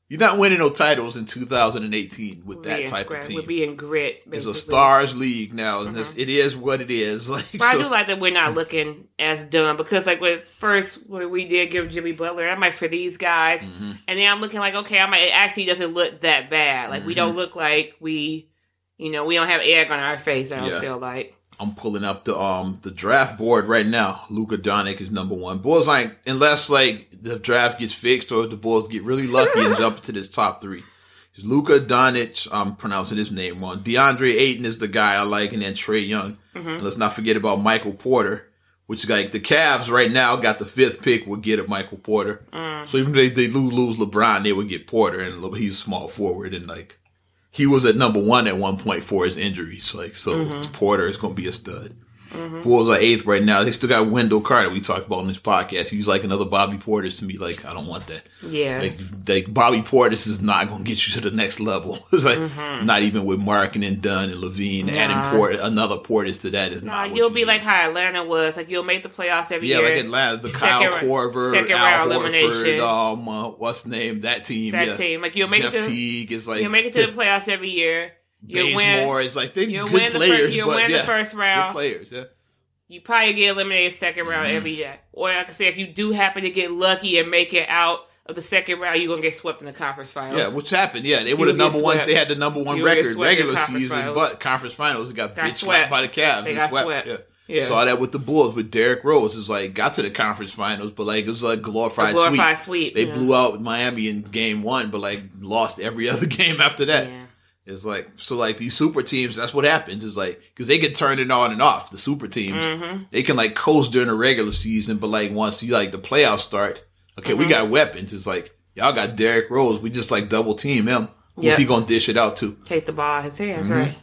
you're not winning no titles in two thousand eighteen with that yeah, type scrap. Of team. We're being grit. Basically. It's a Stars League now, mm-hmm. and it's, it is what it is. Like, but so. I do like that we're not looking as dumb because, like, when first when we did give Jimmy Butler, I'm like for these guys, mm-hmm. and then I'm looking like okay, I'm like, it actually doesn't look that bad. Like mm-hmm. we don't look like we, you know, we don't have egg on our face. I don't yeah. feel like. I'm pulling up the um the draft board right now. Luka Doncic is number one. Bulls like unless like the draft gets fixed or if the Bulls get really lucky and jump to this top three. It's Luka Doncic. I'm pronouncing his name wrong. DeAndre Ayton is the guy I like, and then Trae Young. Mm-hmm. And let's not forget about Michael Porter, which like the Cavs right now got the fifth pick. Would get a Michael Porter. Mm. So even if they, they lose LeBron, they would get Porter, and he's a small forward, and like. he was at number one at one point for his injuries. Like, so mm-hmm. Porter is going to be a stud. Mm-hmm. Bulls are eighth right now. They still got Wendell Carter. We talked about on this podcast. He's like another Bobby Portis to me. Like, I don't want that. Yeah. Like, like Bobby Portis is not going to get you to the next level. It's like mm-hmm. not even with Markin and Dunn and Levine nah. adding Port another Portis to that is nah, not. You'll you be need. Like how Atlanta was. Like you'll make the playoffs every yeah, year. Yeah, like Atlanta, the second, Kyle Korver, second Al round Horford, elimination. Um, uh, what's name that team? That yeah. team. Like you'll make Jeff it to, Teague is like you'll make it to the playoffs every year. You win more. It's like they're good win players. You win yeah, the first round. Good players, yeah. You probably get eliminated second round mm-hmm. every year. Or I could say if you do happen to get lucky and make it out of the second round, you're gonna get swept in the conference finals. Yeah, which happened. Yeah, they were the number one. They had the number one record regular season, finals. But conference finals got, got bitched swept by the Cavs. They got swept. swept. Yeah. Yeah. Saw that with the Bulls with Derrick Rose. It's like got to the conference finals, but like it was like glorified, glorified sweep. sweep. They yeah. blew out Miami in game one, but like lost every other game after that. Yeah. It's like, so like these super teams, that's what happens. It's like, because they can turn it on and off, the super teams. Mm-hmm. They can like coast during the regular season, but like once you like the playoffs start, okay, mm-hmm. we got weapons. It's like, y'all got Derrick Rose. We just like double team him. Who's yep. he going to dish it out to? Take the ball out of his hands, mm-hmm. right?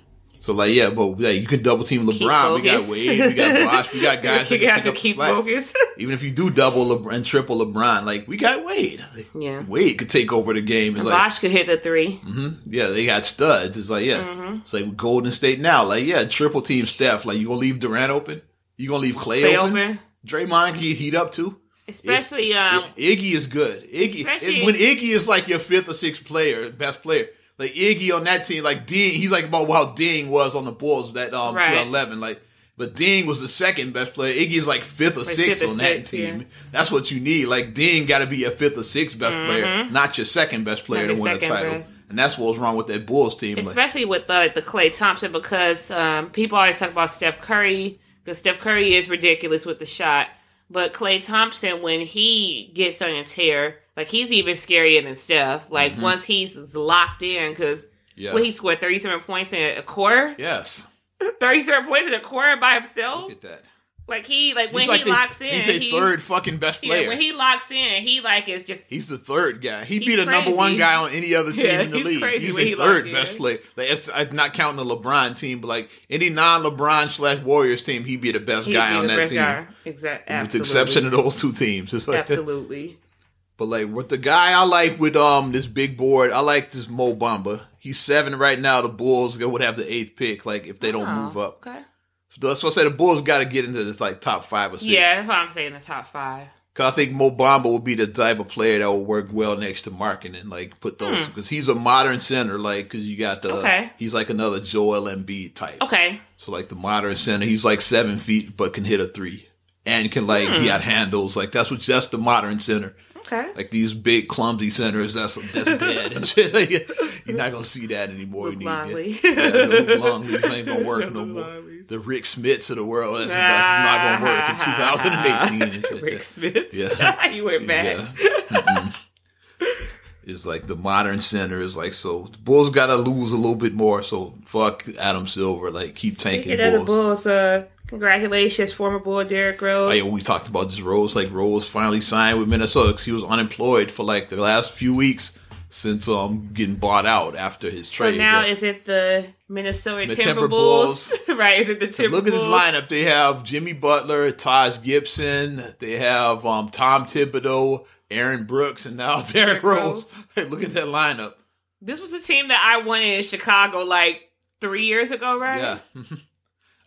So like, yeah, but like, you can double team LeBron. We got Wade. We got Bosh. We got guys that can pick up the slack. Even if you do double LeBron and triple LeBron, like we got Wade. Like, yeah, Wade could take over the game. Like, Bosh could hit the three. Mm-hmm. Yeah, they got studs. It's like yeah, mm-hmm. it's like Golden State now. Like yeah, triple team Steph. Like you gonna leave Durant open? You gonna leave Clay, Clay open? open? Draymond he'd heat up too. Especially it, um, it, Iggy is good. Iggy it, when Iggy is like your fifth or sixth player, best player. Like, Iggy on that team, like, Ding, he's like about how Ding was on the Bulls that um, right. twenty eleven. Like, but Ding was the second best player. Iggy's like fifth or like sixth on or that sixth, team. Yeah. That's what you need. Like, Ding got to be your fifth or sixth best mm-hmm. player, not your second best player not to win a title. Best. And that's what was wrong with that Bulls team. Especially like, with uh, like the Klay Thompson because um, people always talk about Steph Curry because Steph Curry is ridiculous with the shot. But Klay Thompson, when he gets on a tear, like, he's even scarier than Steph. Like, mm-hmm. once he's locked in, because yeah. well, he scored thirty-seven points in a quarter. Yes. thirty-seven points in a quarter by himself. Look at that. Like, he, like, when like he the, locks in. He's a he, third fucking best player. Yeah, when he locks in, he, like, is just. He's the third guy. He'd be the crazy. number one guy on any other team yeah, in the he's league. Crazy he's the he third best in. player. Like, it's, I'm not counting the LeBron team, but, like, any non-LeBron slash Warriors team, he'd be the best he'd guy be on that team. Guy. Exactly. With the exception of those two teams. It's like absolutely. That. But, like, with the guy I like with um this big board, I like this Mo Bamba. He's seven right now. The Bulls would have the eighth pick, like, if they don't oh, move up. Okay. So that's what I said. The Bulls got to get into this, like, top five or six. Yeah, that's what I'm saying, the top five. Because I think Mo Bamba would be the type of player that will work well next to Markkanen and, like, put those. Because hmm. he's a modern center, like, because you got the. Okay. He's like another Joel Embiid type. Okay. So, like, the modern center, he's, like, seven feet, but can hit a three. And can, like, hmm. he out handles. Like, that's what that's the modern center. Okay. Like these big clumsy centers, that's that's dead and shit. You're not gonna see that anymore. You need Longley. Yeah, the Longley's ain't gonna work no more. The Rick Smiths of the world, that's, nah. that's not gonna work in twenty eighteen. Rick Smiths, yeah, you went back. Yeah. It's like the modern center is like so. The Bulls gotta lose a little bit more. So fuck Adam Silver. Like keep tanking Bulls. The Bulls uh, congratulations, former Bull Derrick Rose. Oh, yeah, we talked about this Rose. Like Rose finally signed with Minnesota because he was unemployed for like the last few weeks since um getting bought out after his trade. So now yeah. is it the Minnesota the Timberwolves? Timberwolves. Right? Is it the Timberwolves? So look at this lineup. They have Jimmy Butler, Taj Gibson. They have um Tom Thibodeau. Aaron Brooks and now Derrick Rose. Hey, look at that lineup. This was the team that I wanted in Chicago like three years ago, right? Yeah.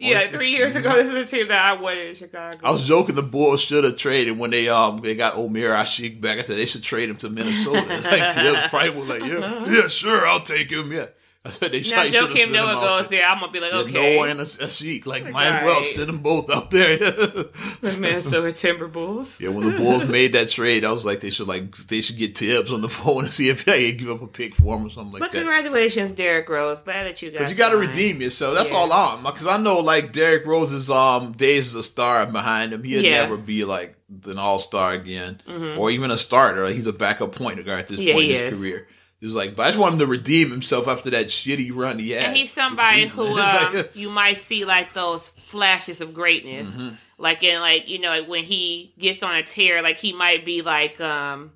yeah, three years ago, this is the team that I wanted in Chicago. I was joking the Bulls should have traded when they um they got Omaire Asik back. I said they should trade him to Minnesota. It's like Tim probably was like, yeah, yeah, sure, I'll take him, yeah. I said they now, Joe Kim Noah goes there. I'm gonna be like, yeah, okay, Noah and Asik, like, like might as right. well send them both up there. The Minnesota Timberwolves. Yeah, when the Bulls made that trade, I was like, they should like they should get Tibbs on the phone and see if they can give up a pick for him or something like but that. But congratulations, Derrick Rose. Glad that you guys. Because you got to redeem yourself. That's yeah. all I'm. Because I know like Derrick Rose's um days as a star behind him. He'll yeah. never be like an all star again, mm-hmm. or even a starter. Like, he's a backup point guard at this yeah, point in his is. career. It was like, but I just want him to redeem himself after that shitty run he had. And he's somebody who um, like, you might see like those flashes of greatness, mm-hmm. like in like you know when he gets on a tear, like he might be like um,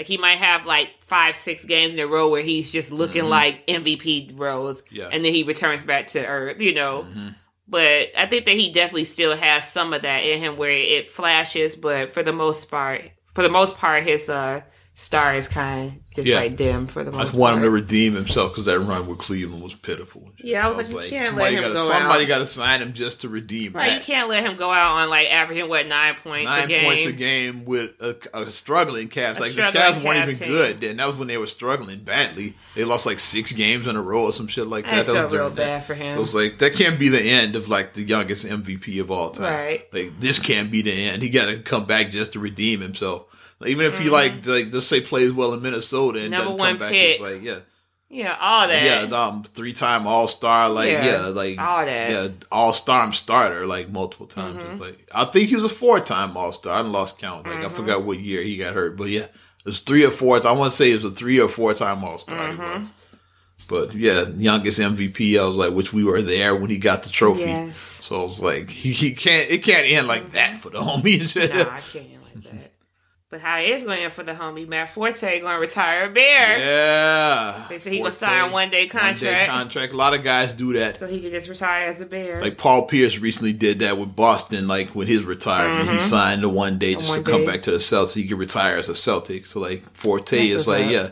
Like, he might have, like, five, six games in a row where he's just looking mm-hmm. like M V P Rose. Yeah. And then he returns back to Earth, you know. Mm-hmm. But I think that he definitely still has some of that in him where it flashes. But for the most part, for the most part, his uh, star is kind of just, yeah. like, dim for the most part. I just want part. him to redeem himself because that run with Cleveland was pitiful. Yeah, I was, I was like, you like, can't let him gotta, go somebody out. Somebody got to sign him just to redeem right, that. You can't let him go out on, like, averaging, what, nine points nine a game? Nine points a game with a, a struggling Cavs. A like, the Cavs weren't even team. good then. That was when they were struggling badly. They lost, like, six games in a row or some shit like that. I that felt was real that. bad for him. So it's like, that can't be the end of, like, the youngest M V P of all time. Right. Like, this can't be the end. He got to come back just to redeem himself. Even if he, mm-hmm. like, like, just say plays well in Minnesota and Number doesn't come back, pick. It's like, yeah. Yeah, all that. Yeah, um, three-time All-Star, like, yeah, yeah like. All that. Yeah, All-Star starter, like, multiple times. Mm-hmm. It's like, I think he was a four-time All-Star. I lost count. Like, mm-hmm. I forgot what year he got hurt. But, yeah, it was three or four. I want to say it was a three- or four-time All-Star mm-hmm. he was. But, yeah, youngest M V P, I was like, which we were there when he got the trophy. Yes. So, I was like, he, he can't, it can't end like that for the homie. Nah, I can't end like that. But how it is going to end for the homie, Matt Forte going to retire a Bear. Yeah. They said he going to sign a one-day contract. One-day contract. A lot of guys do that. So he can just retire as a Bear. Like Paul Pierce recently did that with Boston, like with his retirement. Mm-hmm. He signed a one-day just one to day. come back to the Celtics. He could retire as a Celtic. So, like, Forte That's is like, up. yeah.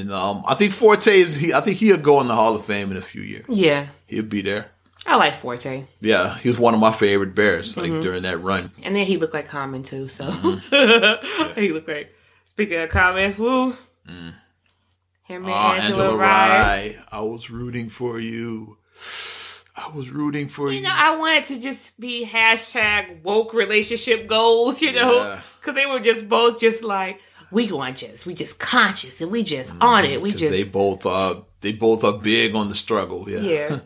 And um, I think Forte is, he, I think he'll go in the Hall of Fame in a few years. Yeah. He'll be there. I like Forte. Yeah, he was one of my favorite Bears, like, mm-hmm. during that run. And then he looked like Common, too, so. Mm-hmm. Yeah. He looked like, speaking of Common, woo. Mm. Him and oh, Angela, Angela Rye. Rye. I was rooting for you. I was rooting for you. You know, I wanted to just be hashtag woke relationship goals, you know, because yeah. they were just both just like, we going just, we just conscious, and we just mm-hmm. on it. We just. They both, are, they both are big on the struggle, yeah. Yeah.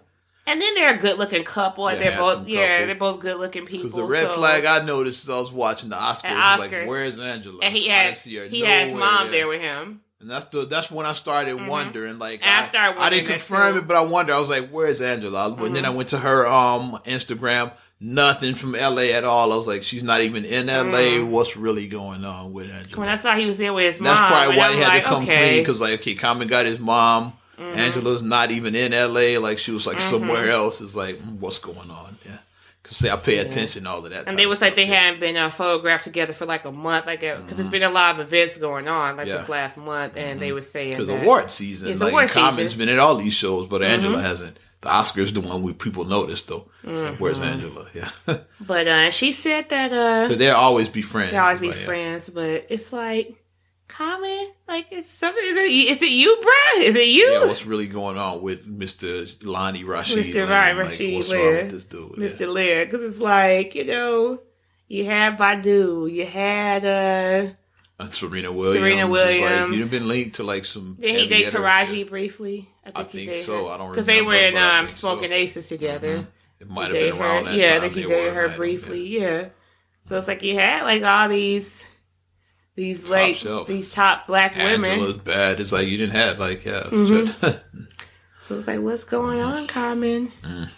And then they're a good-looking couple. Yeah, they're both, yeah, couple. they're both good-looking people. Because the red so. flag I noticed as I was watching the Oscars, Oscars. was like, "Where's Angela?" And he had he had his mom there with him. And that's the that's when I started mm-hmm. wondering. Like, I, I started wondering. I didn't confirm too. it, but I wondered. I was like, "Where's Angela?" And mm-hmm. then I went to her um Instagram. Nothing from L A at all. I was like, she's not even in L A. Mm. What's really going on with Angela? When I saw he was there with his mom, and that's probably why he had like, to come okay. clean. Because like, okay, Common got his mom. Mm-hmm. Angela's not even in L A. Like, she was, like, mm-hmm. somewhere else. It's like, what's going on? Yeah. Because, see, I pay yeah. attention to all of that. And they was like, they yeah. hadn't been uh, photographed together for, like, a month. Like, because mm-hmm. there's been a lot of events going on, like, yeah. this last month. And mm-hmm. they were saying because award season. It's like, award season. Common's been at all these shows, but Angela mm-hmm. hasn't. The Oscars, the one we people notice, though. Mm-hmm. It's like, where's Angela? Yeah. But uh, she said that... Uh, so they'll always be friends. They'll always be like, friends, yeah. but it's like... Common, like it's something. Is it, is it you, bruh? Is it you? Yeah, what's really going on with Mister Lonnie Rashid? Mister Lonnie like, Rashid, what's wrong with this dude? Mister Yeah. Lear, because it's like you know, you had Badu, you had uh, uh Serena Williams. Serena Williams. Like, you've been linked to like some. Did he date Taraji briefly? I think, I think he did so. Her. I don't remember because they were in um, Smoking so. Aces together. Mm-hmm. It might have been around her. that yeah, time. Yeah, I think he dated her briefly. Him. Yeah, so it's like you had like all these. These top like shelf. these top black women. Angela's bad. It's like you didn't have like yeah. Mm-hmm. So it's like what's going mm-hmm. on, Common? Mm.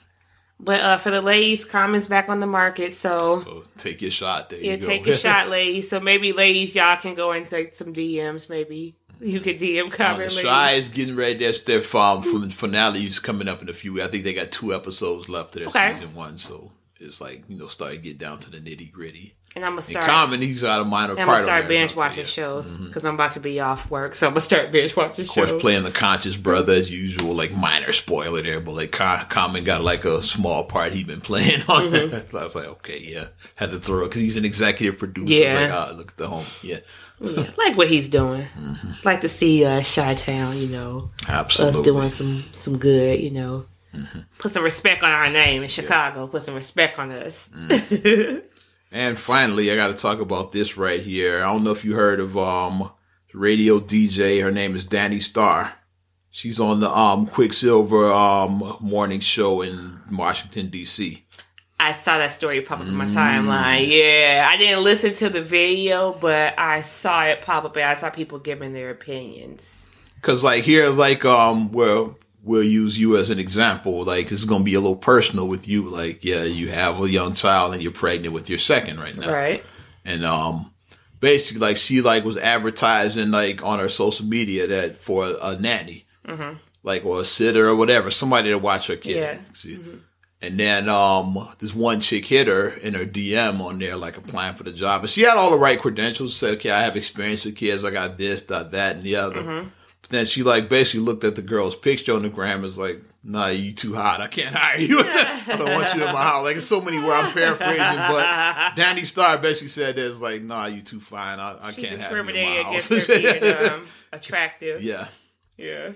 But uh, for the ladies, Common's back on the market, so oh, take your shot. There yeah, you go. take your shot, ladies. So maybe ladies, y'all can go and take some D Ms. Maybe you could D M Common. Shy well, is getting ready. That's their farm from finale's coming up in a few. I think they got two episodes left of their okay. season one. So it's like you know, starting to get down to the nitty gritty. And I'm gonna start. In common, he's out of minor I'm part. I'm gonna start binge watching yeah. shows because mm-hmm. I'm about to be off work, so I'm gonna start binge watching shows. Of course, shows. Playing the conscious brother as usual, like minor spoiler there, but like Common got like a small part he'd been playing on. Mm-hmm. So I was like, okay, yeah, had to throw it because he's an executive producer. Yeah, like, ah, look at the home. Yeah. Yeah, like what he's doing. Mm-hmm. Like to see uh, Chi-Town, you know, absolutely us doing some some good, you know, mm-hmm. put some respect on our name in Chicago. Yeah. Put some respect on us. Mm-hmm. And finally, I got to talk about this right here. I don't know if you heard of um radio D J. Her name is Dani Starr. She's on the um Quicksilver um morning show in Washington, D C. I saw that story pop up mm. on my timeline. Yeah, I didn't listen to the video, but I saw it pop up. And I saw people giving their opinions. Because like here, like um, well, we'll use you as an example. Like, it's going to be a little personal with you. Like, yeah, you have a young child and you're pregnant with your second right now. Right. And um, basically, like, she, like, was advertising, like, on her social media that for a, a nanny. Mm-hmm. Like, or a sitter or whatever. Somebody to watch her kid. Yeah. See? Mm-hmm. And then um, this one chick hit her in her D M on there, like, applying for the job. And she had all the right credentials. Said, okay, I have experience with kids. I got this, that, that, and the other. Mm-hmm. But then she, like, basically looked at the girl's picture on the gram and was like, nah, you too hot. I can't hire you. I don't want you in my house. Like, it's so many where I'm paraphrasing. But Danny Starr basically said this, like, nah, you too fine. I, I can't have you in my house. She discriminated against her being um, attractive. Yeah. Yeah.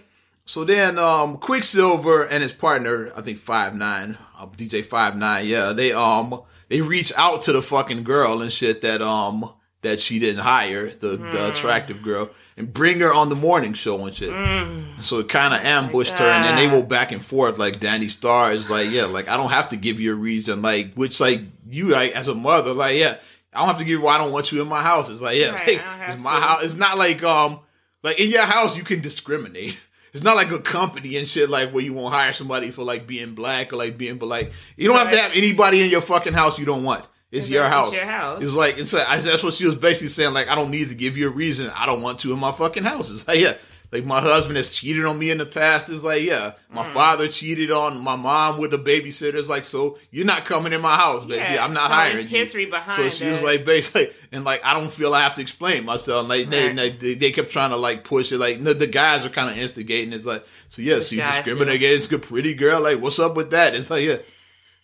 So then um, Quicksilver and his partner, I think five nine, um, D J five nine, yeah, they um they reach out to the fucking girl and shit that um that she didn't hire, the, mm. the attractive girl, and bring her on the morning show and shit. Mm. So it kind of ambushed like her, and then they go back and forth. Like, Danny Starr is like, yeah, like, I don't have to give you a reason, like, which, like, you, like, as a mother, like, yeah, I don't have to give you why I don't want you in my house. It's like, yeah, right, like, it's my house. It's not like um like in your house you can discriminate. It's not like a company and shit, like, where you won't hire somebody for, like, being black or, like, being, but, like, you don't right. have to have anybody in your fucking house you don't want. It's, it's your, like, house. It's your house. It's like, it's like, that's what she was basically saying, like, I don't need to give you a reason. I don't want to in my fucking house. It's like, yeah, like, my husband has cheated on me in the past. It's like, yeah, my mm. father cheated on my mom with a babysitter. It's like, so you're not coming in my house, baby. Yeah, I'm not hiring history you. History behind. So she that. was like, basically, and, like, I don't feel I have to explain myself. Like, right. they, they they kept trying to, like, push it. Like, no, the guys are kind of instigating. It's like, so yeah, the so you discriminate against a pretty girl. Like, what's up with that? It's like, yeah.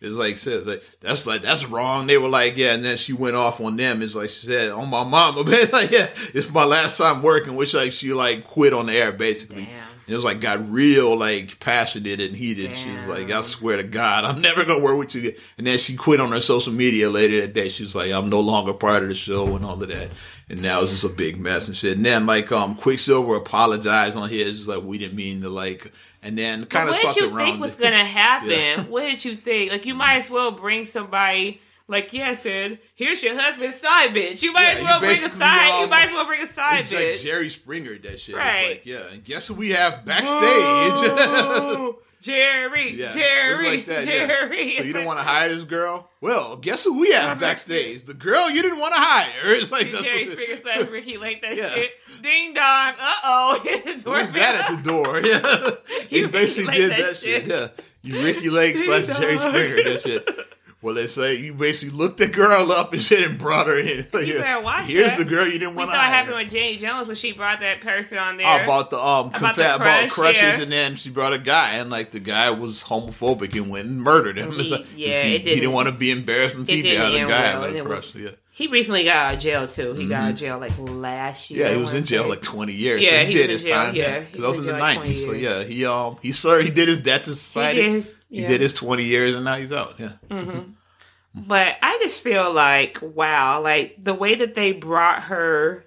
It's like, says like that's like that's wrong. They were like, yeah, and then she went off on them. It's like she said, on my mama, man, like, yeah, it's my last time working, which, like, she, like, quit on the air basically. Damn. And it was like got real, like, passionate and heated. Damn. She was like, I swear to God, I'm never gonna work with you again. And then she quit on her social media later that day. She was like, I'm no longer part of the show and all of that. And now it's just a big mess and shit. And then, like, um Quicksilver apologized on his, it's like, we didn't mean to, like. And then kind of talked around. What did you think was going to happen? Yeah. What did you think? Like, you might as well bring somebody, like, yeah, Sid, here's your husband's side bitch. You might yeah, as well bring a side, um, you might as well bring a side bitch. Like Jerry Springer, that shit. Right. Like, yeah, and guess who we have backstage? Jerry, yeah, Jerry, like that, Jerry. Yeah. So you didn't want to hire this girl? Well, guess who we have backstage? The girl you didn't want to hire. It's like that's Jerry Springer slash Ricky like that yeah. shit. Ding dong. Uh oh. Who's that at the door? Yeah. He basically did that, that shit. shit. Yeah. You Ricky Lake slash Jerry Springer. That shit. Well, they say you basically looked the girl up and shit and brought her in. Like, you better watch Here's that. the girl you didn't want to hire. We saw it happen with Jenny Jones when she brought that person on there. I bought the um about conf- the crush, crushes yeah. and then she brought a guy and like the guy was homophobic and went and murdered him. He, like, yeah, he, it didn't, he didn't want to be embarrassed on T V. It didn't end guy well, and it was, yeah. He recently got out of jail too. He mm-hmm. got out of jail like last year. Yeah, he was in jail like twenty years. Yeah, so he, he did his jail, time. Yeah, because that was in the nineties. So yeah, he um he served. He did his death to society. He yeah. did his twenty years and now he's out. Yeah. Mm-hmm. But I just feel like, wow, like the way that they brought her,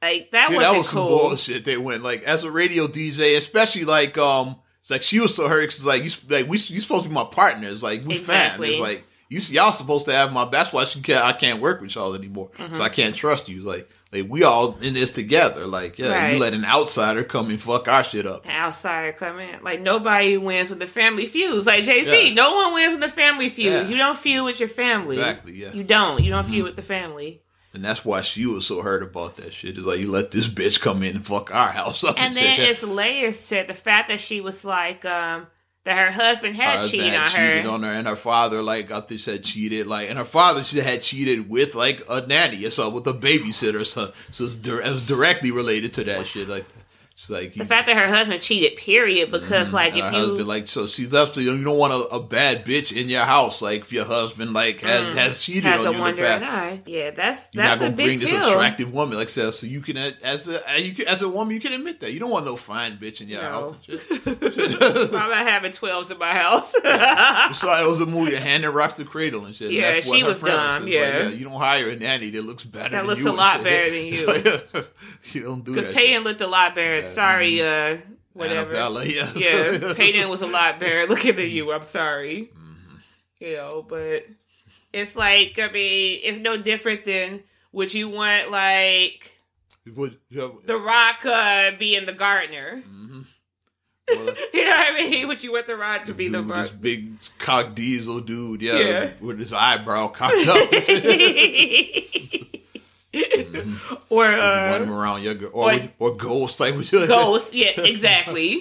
like that, yeah, wasn't that was cool. Some bullshit. They went like as a radio D J, especially like um, it's like she was so hurt because like you like we you supposed to be my partners, like we exactly. fans, like you y'all supposed to have my. That's why she can't, I can't work with y'all anymore, mm-hmm. so I can't trust you, like. Like, we all in this together. Like, yeah, right. You let an outsider come and fuck our shit up. An outsider come in. Like, nobody wins with the family feuds. Like, J C, yeah. no one wins with the family feuds. Yeah. You don't feud with your family. Exactly, yeah. You don't. You don't mm-hmm. feud with the family. And that's why she was so hurt about that shit. It's like, you let this bitch come in and fuck our house up. And, and then shit. It's layers to it. The fact that she was like, um... that her husband had her cheated on cheated her. on her. And her father, like, I think said cheated. Like, and her father had cheated with, like, a nanny or something, with a babysitter or something. So it's di- it was directly related to that shit. Like, she's like... The he, fact that her husband cheated, period, because, mm-hmm. like, if her you... Husband, like, so she's left, you don't want a, a bad bitch in your house, like, if your husband, like, has, mm-hmm. has cheated has on you in the past. Eye. Yeah, that's, that's You're not going to bring deal. This attractive woman, like, so you can, as a, you can, as a woman, you can admit that. You don't want no fine bitch in your no. house. So I'm not having twelves in my house. yeah. So it was a movie, The Hand That Rocks the Cradle and shit. Yeah, and that's she was dumb, yeah. Like, yeah. You don't hire a nanny that looks better that than you. That looks a lot better than you. Like, you don't do that. Because Payton looked a lot better. Sorry, uh, whatever. Annabella, yes. Yeah, Peyton was a lot better looking than you. I'm sorry. Mm-hmm. You know, but it's like, I mean, it's no different than would you want, like, would, you have, The Rock uh, being the gardener? Mm-hmm. Well, you know what I mean? Would you want The Rock to be dude, the rock? This big cock diesel dude, yeah, yeah. with his eyebrow cocked up. Mm-hmm. Or uh, run around your girl, or, or, or ghosts, like what you ghosts, yeah, exactly.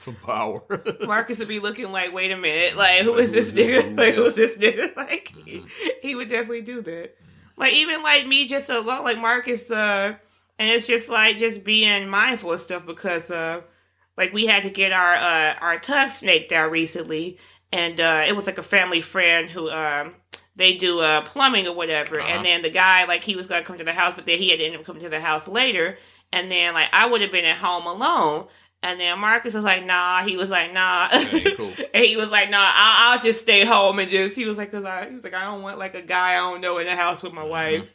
From Power, Marcus would be looking like, "Wait a minute, like who is this nigga? Like who's this nigga?" Like mm-hmm. he, he would definitely do that. Like even like me, just alone, like Marcus, uh, and it's just like just being mindful of stuff because, uh, like we had to get our uh, our tongue snaked out recently, and uh, it was like a family friend who um. They do uh, plumbing or whatever, uh-huh. and then the guy, like, he was going to come to the house, but then he had to end up coming to the house later, and then, like, I would have been at home alone, and then Marcus was like, nah, he was like, nah, cool. and he was like, nah, I- I'll just stay home, and just, he was like, cause I, he was like, I don't want, like, a guy I don't know in the house with my mm-hmm. wife,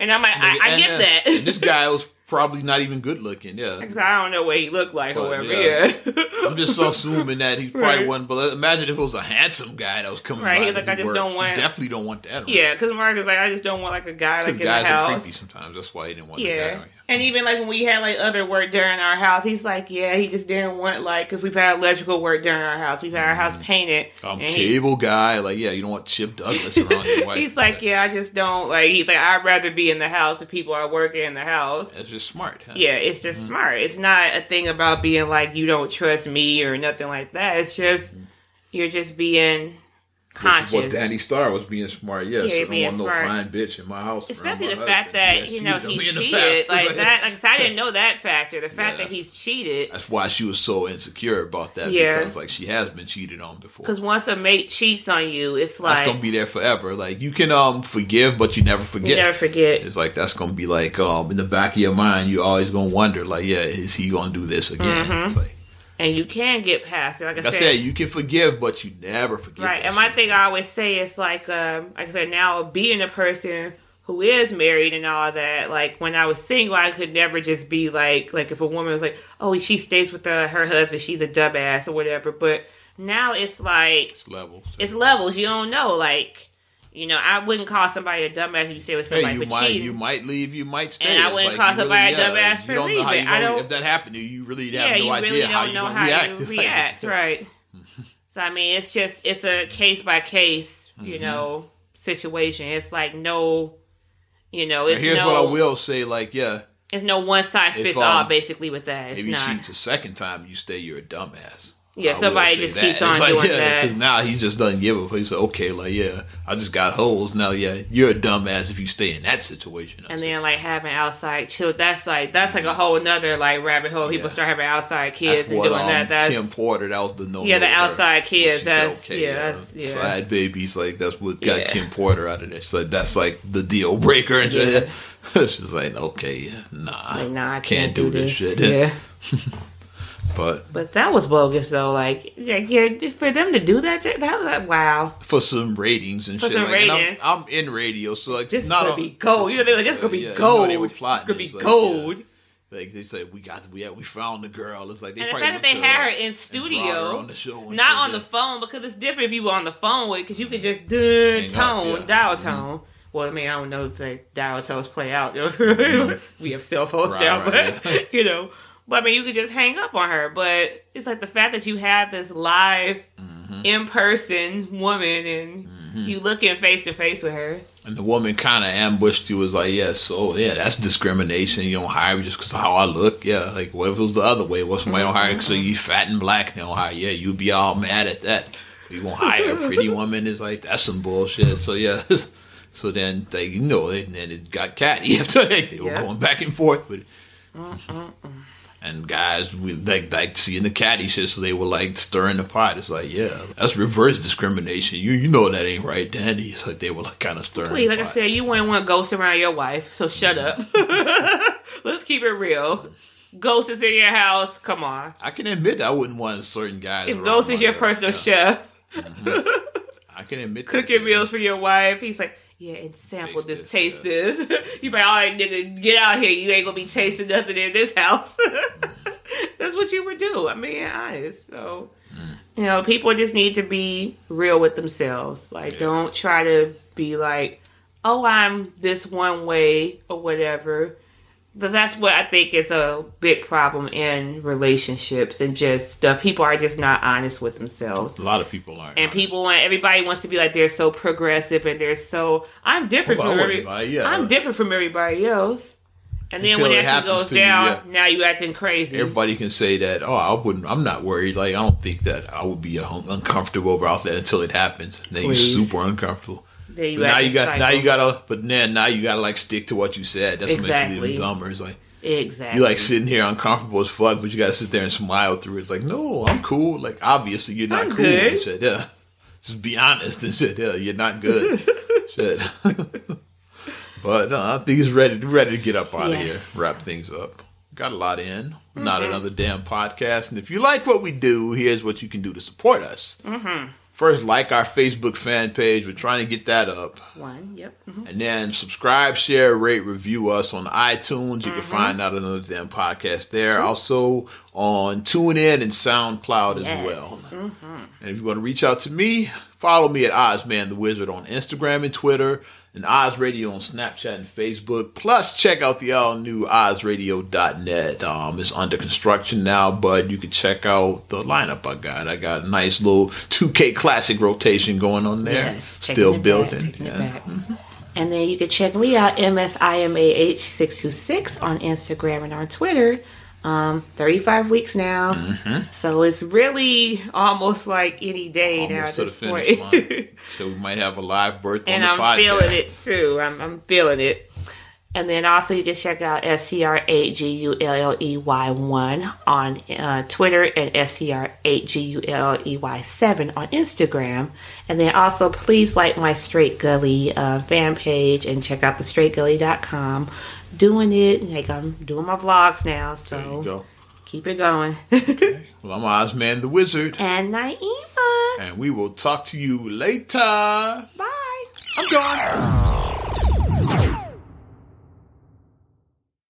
and I'm like, I, I get uh, that. And this guy was probably not even good looking, yeah. Cause I don't know what he looked like, but, or whatever, yeah. yeah. I'm just assuming that he probably right. wasn't, but imagine if it was a handsome guy that was coming right. by. He's like, I just work. don't want... You definitely don't want that. Right? Yeah, because Mark is like, I just don't want like a guy like in the house. Guys are creepy sometimes. That's why he didn't want yeah. the guy. And even like when we had like other work during our house, he's like, yeah, he just didn't want like, because we've had electrical work during our house. We've had mm-hmm. our house painted. Um, cable he, guy. Like, yeah, you don't want Chip Douglas around your wife. He's like, yeah, I just don't. Like, he's like, I'd rather be in the house if people are working in the house. That's just smart. Huh? Yeah, it's just mm-hmm. smart. It's not a thing about being like, you don't trust me or nothing like that. It's just, mm-hmm. you're just being... conscious. What Danny Starr was being smart, yes. Yeah, so being I don't want smart. no fine bitch in my house. Especially the fact that, yeah, you know, he cheated. Like, that, like, so I didn't know that factor. The fact yeah, that he's cheated. That's why she was so insecure about that. Yeah. Because, like, she has been cheated on before. Because once a mate cheats on you, it's like... That's going to be there forever. Like, you can um forgive, but you never forget. You never forget. It's like, that's going to be, like, um in the back of your mind, you're always going to wonder, like, yeah, is he going to do this again? Mm-hmm. It's like... And you can get past it. Like I, like I said, said, you can forgive, but you never forget. Right. And my thing I always say is like, um, like I said, now being a person who is married and all that, like when I was single, I could never just be like, like if a woman was like, oh, she stays with the, her husband, she's a dumbass or whatever. But now it's like, it's levels. It's levels. You don't know. Like, you know, I wouldn't call somebody a dumbass if you stay with somebody hey, you for might, cheating. You might leave, you might stay. And I wouldn't like, call somebody really, a dumbass yeah, for leaving. You don't leaving. Know how you know, if that happened to you, you really have yeah, no you idea really how, you know how react. you react. Right. So, I mean, it's just, it's a case-by-case, you mm-hmm. know, situation. It's like no, you know, it's now here's no... Here's what I will say, like, yeah. It's no one-size-fits-all, um, basically, with that. It's if you not, cheat the second time, you stay, you're a dumbass. Yeah, I somebody just that. keeps on it's like, doing yeah, that. Because now he just doesn't give up. He's like, okay, like, yeah, I just got holes. Now, yeah, you're a dumbass if you stay in that situation. I'm and saying. then, like, having outside children, that's like, that's like a whole nother, like, rabbit hole. People yeah. start having outside kids that's and what, doing um, that. That's Kim Porter, that was the no Yeah, the outside kids. That's, said, okay, yeah, yeah, that's, yeah. Side babies, like, that's what got yeah. Kim Porter out of there. She's like, that's, like, the deal breaker. And yeah. she's like, okay, nah, like, nah I can't, can't do, do this. this shit. Yeah. But, but that was bogus though. Like, like yeah, for them to do that, to, that was like wow. For some ratings and for shit. Some like, ratings. And I'm, I'm in radio, so like this it's not gonna be gold. You know, they're like this is gonna be gold. It's gonna be gold. Like they say, we got, we we found the girl. It's like they and probably the fact that they had her in studio, on the show not on the phone, because it's different if you were on the phone with, because you could just duh, tone, up, yeah. dial mm-hmm. tone. Well, I mean, I don't know if they dial tones play out. We have cell phones right, now, right, but yeah. you know. But I mean, you could just hang up on her. But it's like the fact that you had this live, mm-hmm. in-person woman, and mm-hmm. you looking face to face with her. And the woman kind of ambushed you. Was like, yeah, so yeah, that's discrimination. You don't hire me just because of how I look. Yeah, like what if it was the other way? What somebody mm-hmm. don't hire because so you fat and black? They don't hire. Yeah, you'd be all mad at that. You won't hire a pretty woman. It's like that's some bullshit. So yeah. So then they, you know, and then it got catty after that. They were yeah. going back and forth with it. Mm-mm-mm. And guys, we like, like seeing the catty shit, so they were like stirring the pot. It's like, yeah, that's reverse discrimination. You you know that ain't right, Danny. It's like they were like kind of stirring. Please, the like pot. I said, you wouldn't want ghosts around your wife, so shut mm-hmm. up. Let's keep it real. Ghosts is in your house. Come on. I can admit I wouldn't want certain guys. If ghost is your wife, personal yeah. chef, mm-hmm. I can admit cooking meals for your wife. He's like. Yeah, and sample this, taste this. Taste this. You be like, all right, nigga, get out here. You ain't gonna be tasting nothing in this house. That's what you would do. I mean, honest. So, mm. you know, people just need to be real with themselves. Like, yeah. don't try to be like, oh, I'm this one way or whatever. Because that's what I think is a big problem in relationships and just stuff. People are just not honest with themselves. A lot of people aren't. And honest. people want, everybody wants to be like, they're so progressive and they're so, I'm different well, from everybody. Yeah. I'm different from everybody else. And then Until when it actually goes down, you, yeah. now you acting crazy. Everybody can say that, oh, I wouldn't, I'm not worried. Like, I don't think that I would be uncomfortable about that until it happens. And then Please. you're super uncomfortable. You now, you got, now you got, now you gotta, but then now you gotta like stick to what you said. That's exactly. what makes you even dumber. It's like exactly you're like sitting here uncomfortable as fuck, but you gotta sit there and smile through it. It's like, no, I'm cool. Like obviously you're not I'm cool. And shit, yeah, just be honest and shit. Yeah, you're not good. shit. But uh, I think it's ready, ready to get up out yes. of here, wrap things up. Got a lot in. Mm-hmm. Not another damn podcast. And if you like what we do, here's what you can do to support us. Mm-hmm. First, like our Facebook fan page. We're trying to get that up. One, yep. Mm-hmm. And then subscribe, share, rate, review us on iTunes. You mm-hmm. can find out another damn podcast there. Mm-hmm. Also on TuneIn and SoundCloud yes. as well. Mm-hmm. And if you want to reach out to me, follow me at Ozman the Wizard on Instagram and Twitter, and Oz Radio on Snapchat and Facebook. Plus, check out the all-new Oz Radio dot net. Um, it's under construction now, but you can check out the lineup I got. I got a nice little two K classic rotation going on there. Yes, Still building. Back, yeah. mm-hmm. And then you can check me out, M S I M A H six two six on Instagram and on Twitter. Um, thirty-five weeks now. Mm-hmm. So it's really almost like any day almost now at this point. So we might have a live birthday on the podcast. And I'm feeling it too. I'm, I'm feeling it. And then also you can check out S T R eight G U L L E Y one on uh, Twitter and S T R eight G U L L E Y seven on Instagram. And then also please like my Straight Gully uh, fan page and check out the straight gully dot com. Doing it, like I'm doing my vlogs now, so go. keep it going. Okay. Well, I'm Ozman the Wizard and Naima, and we will talk to you later. Bye. I'm gone.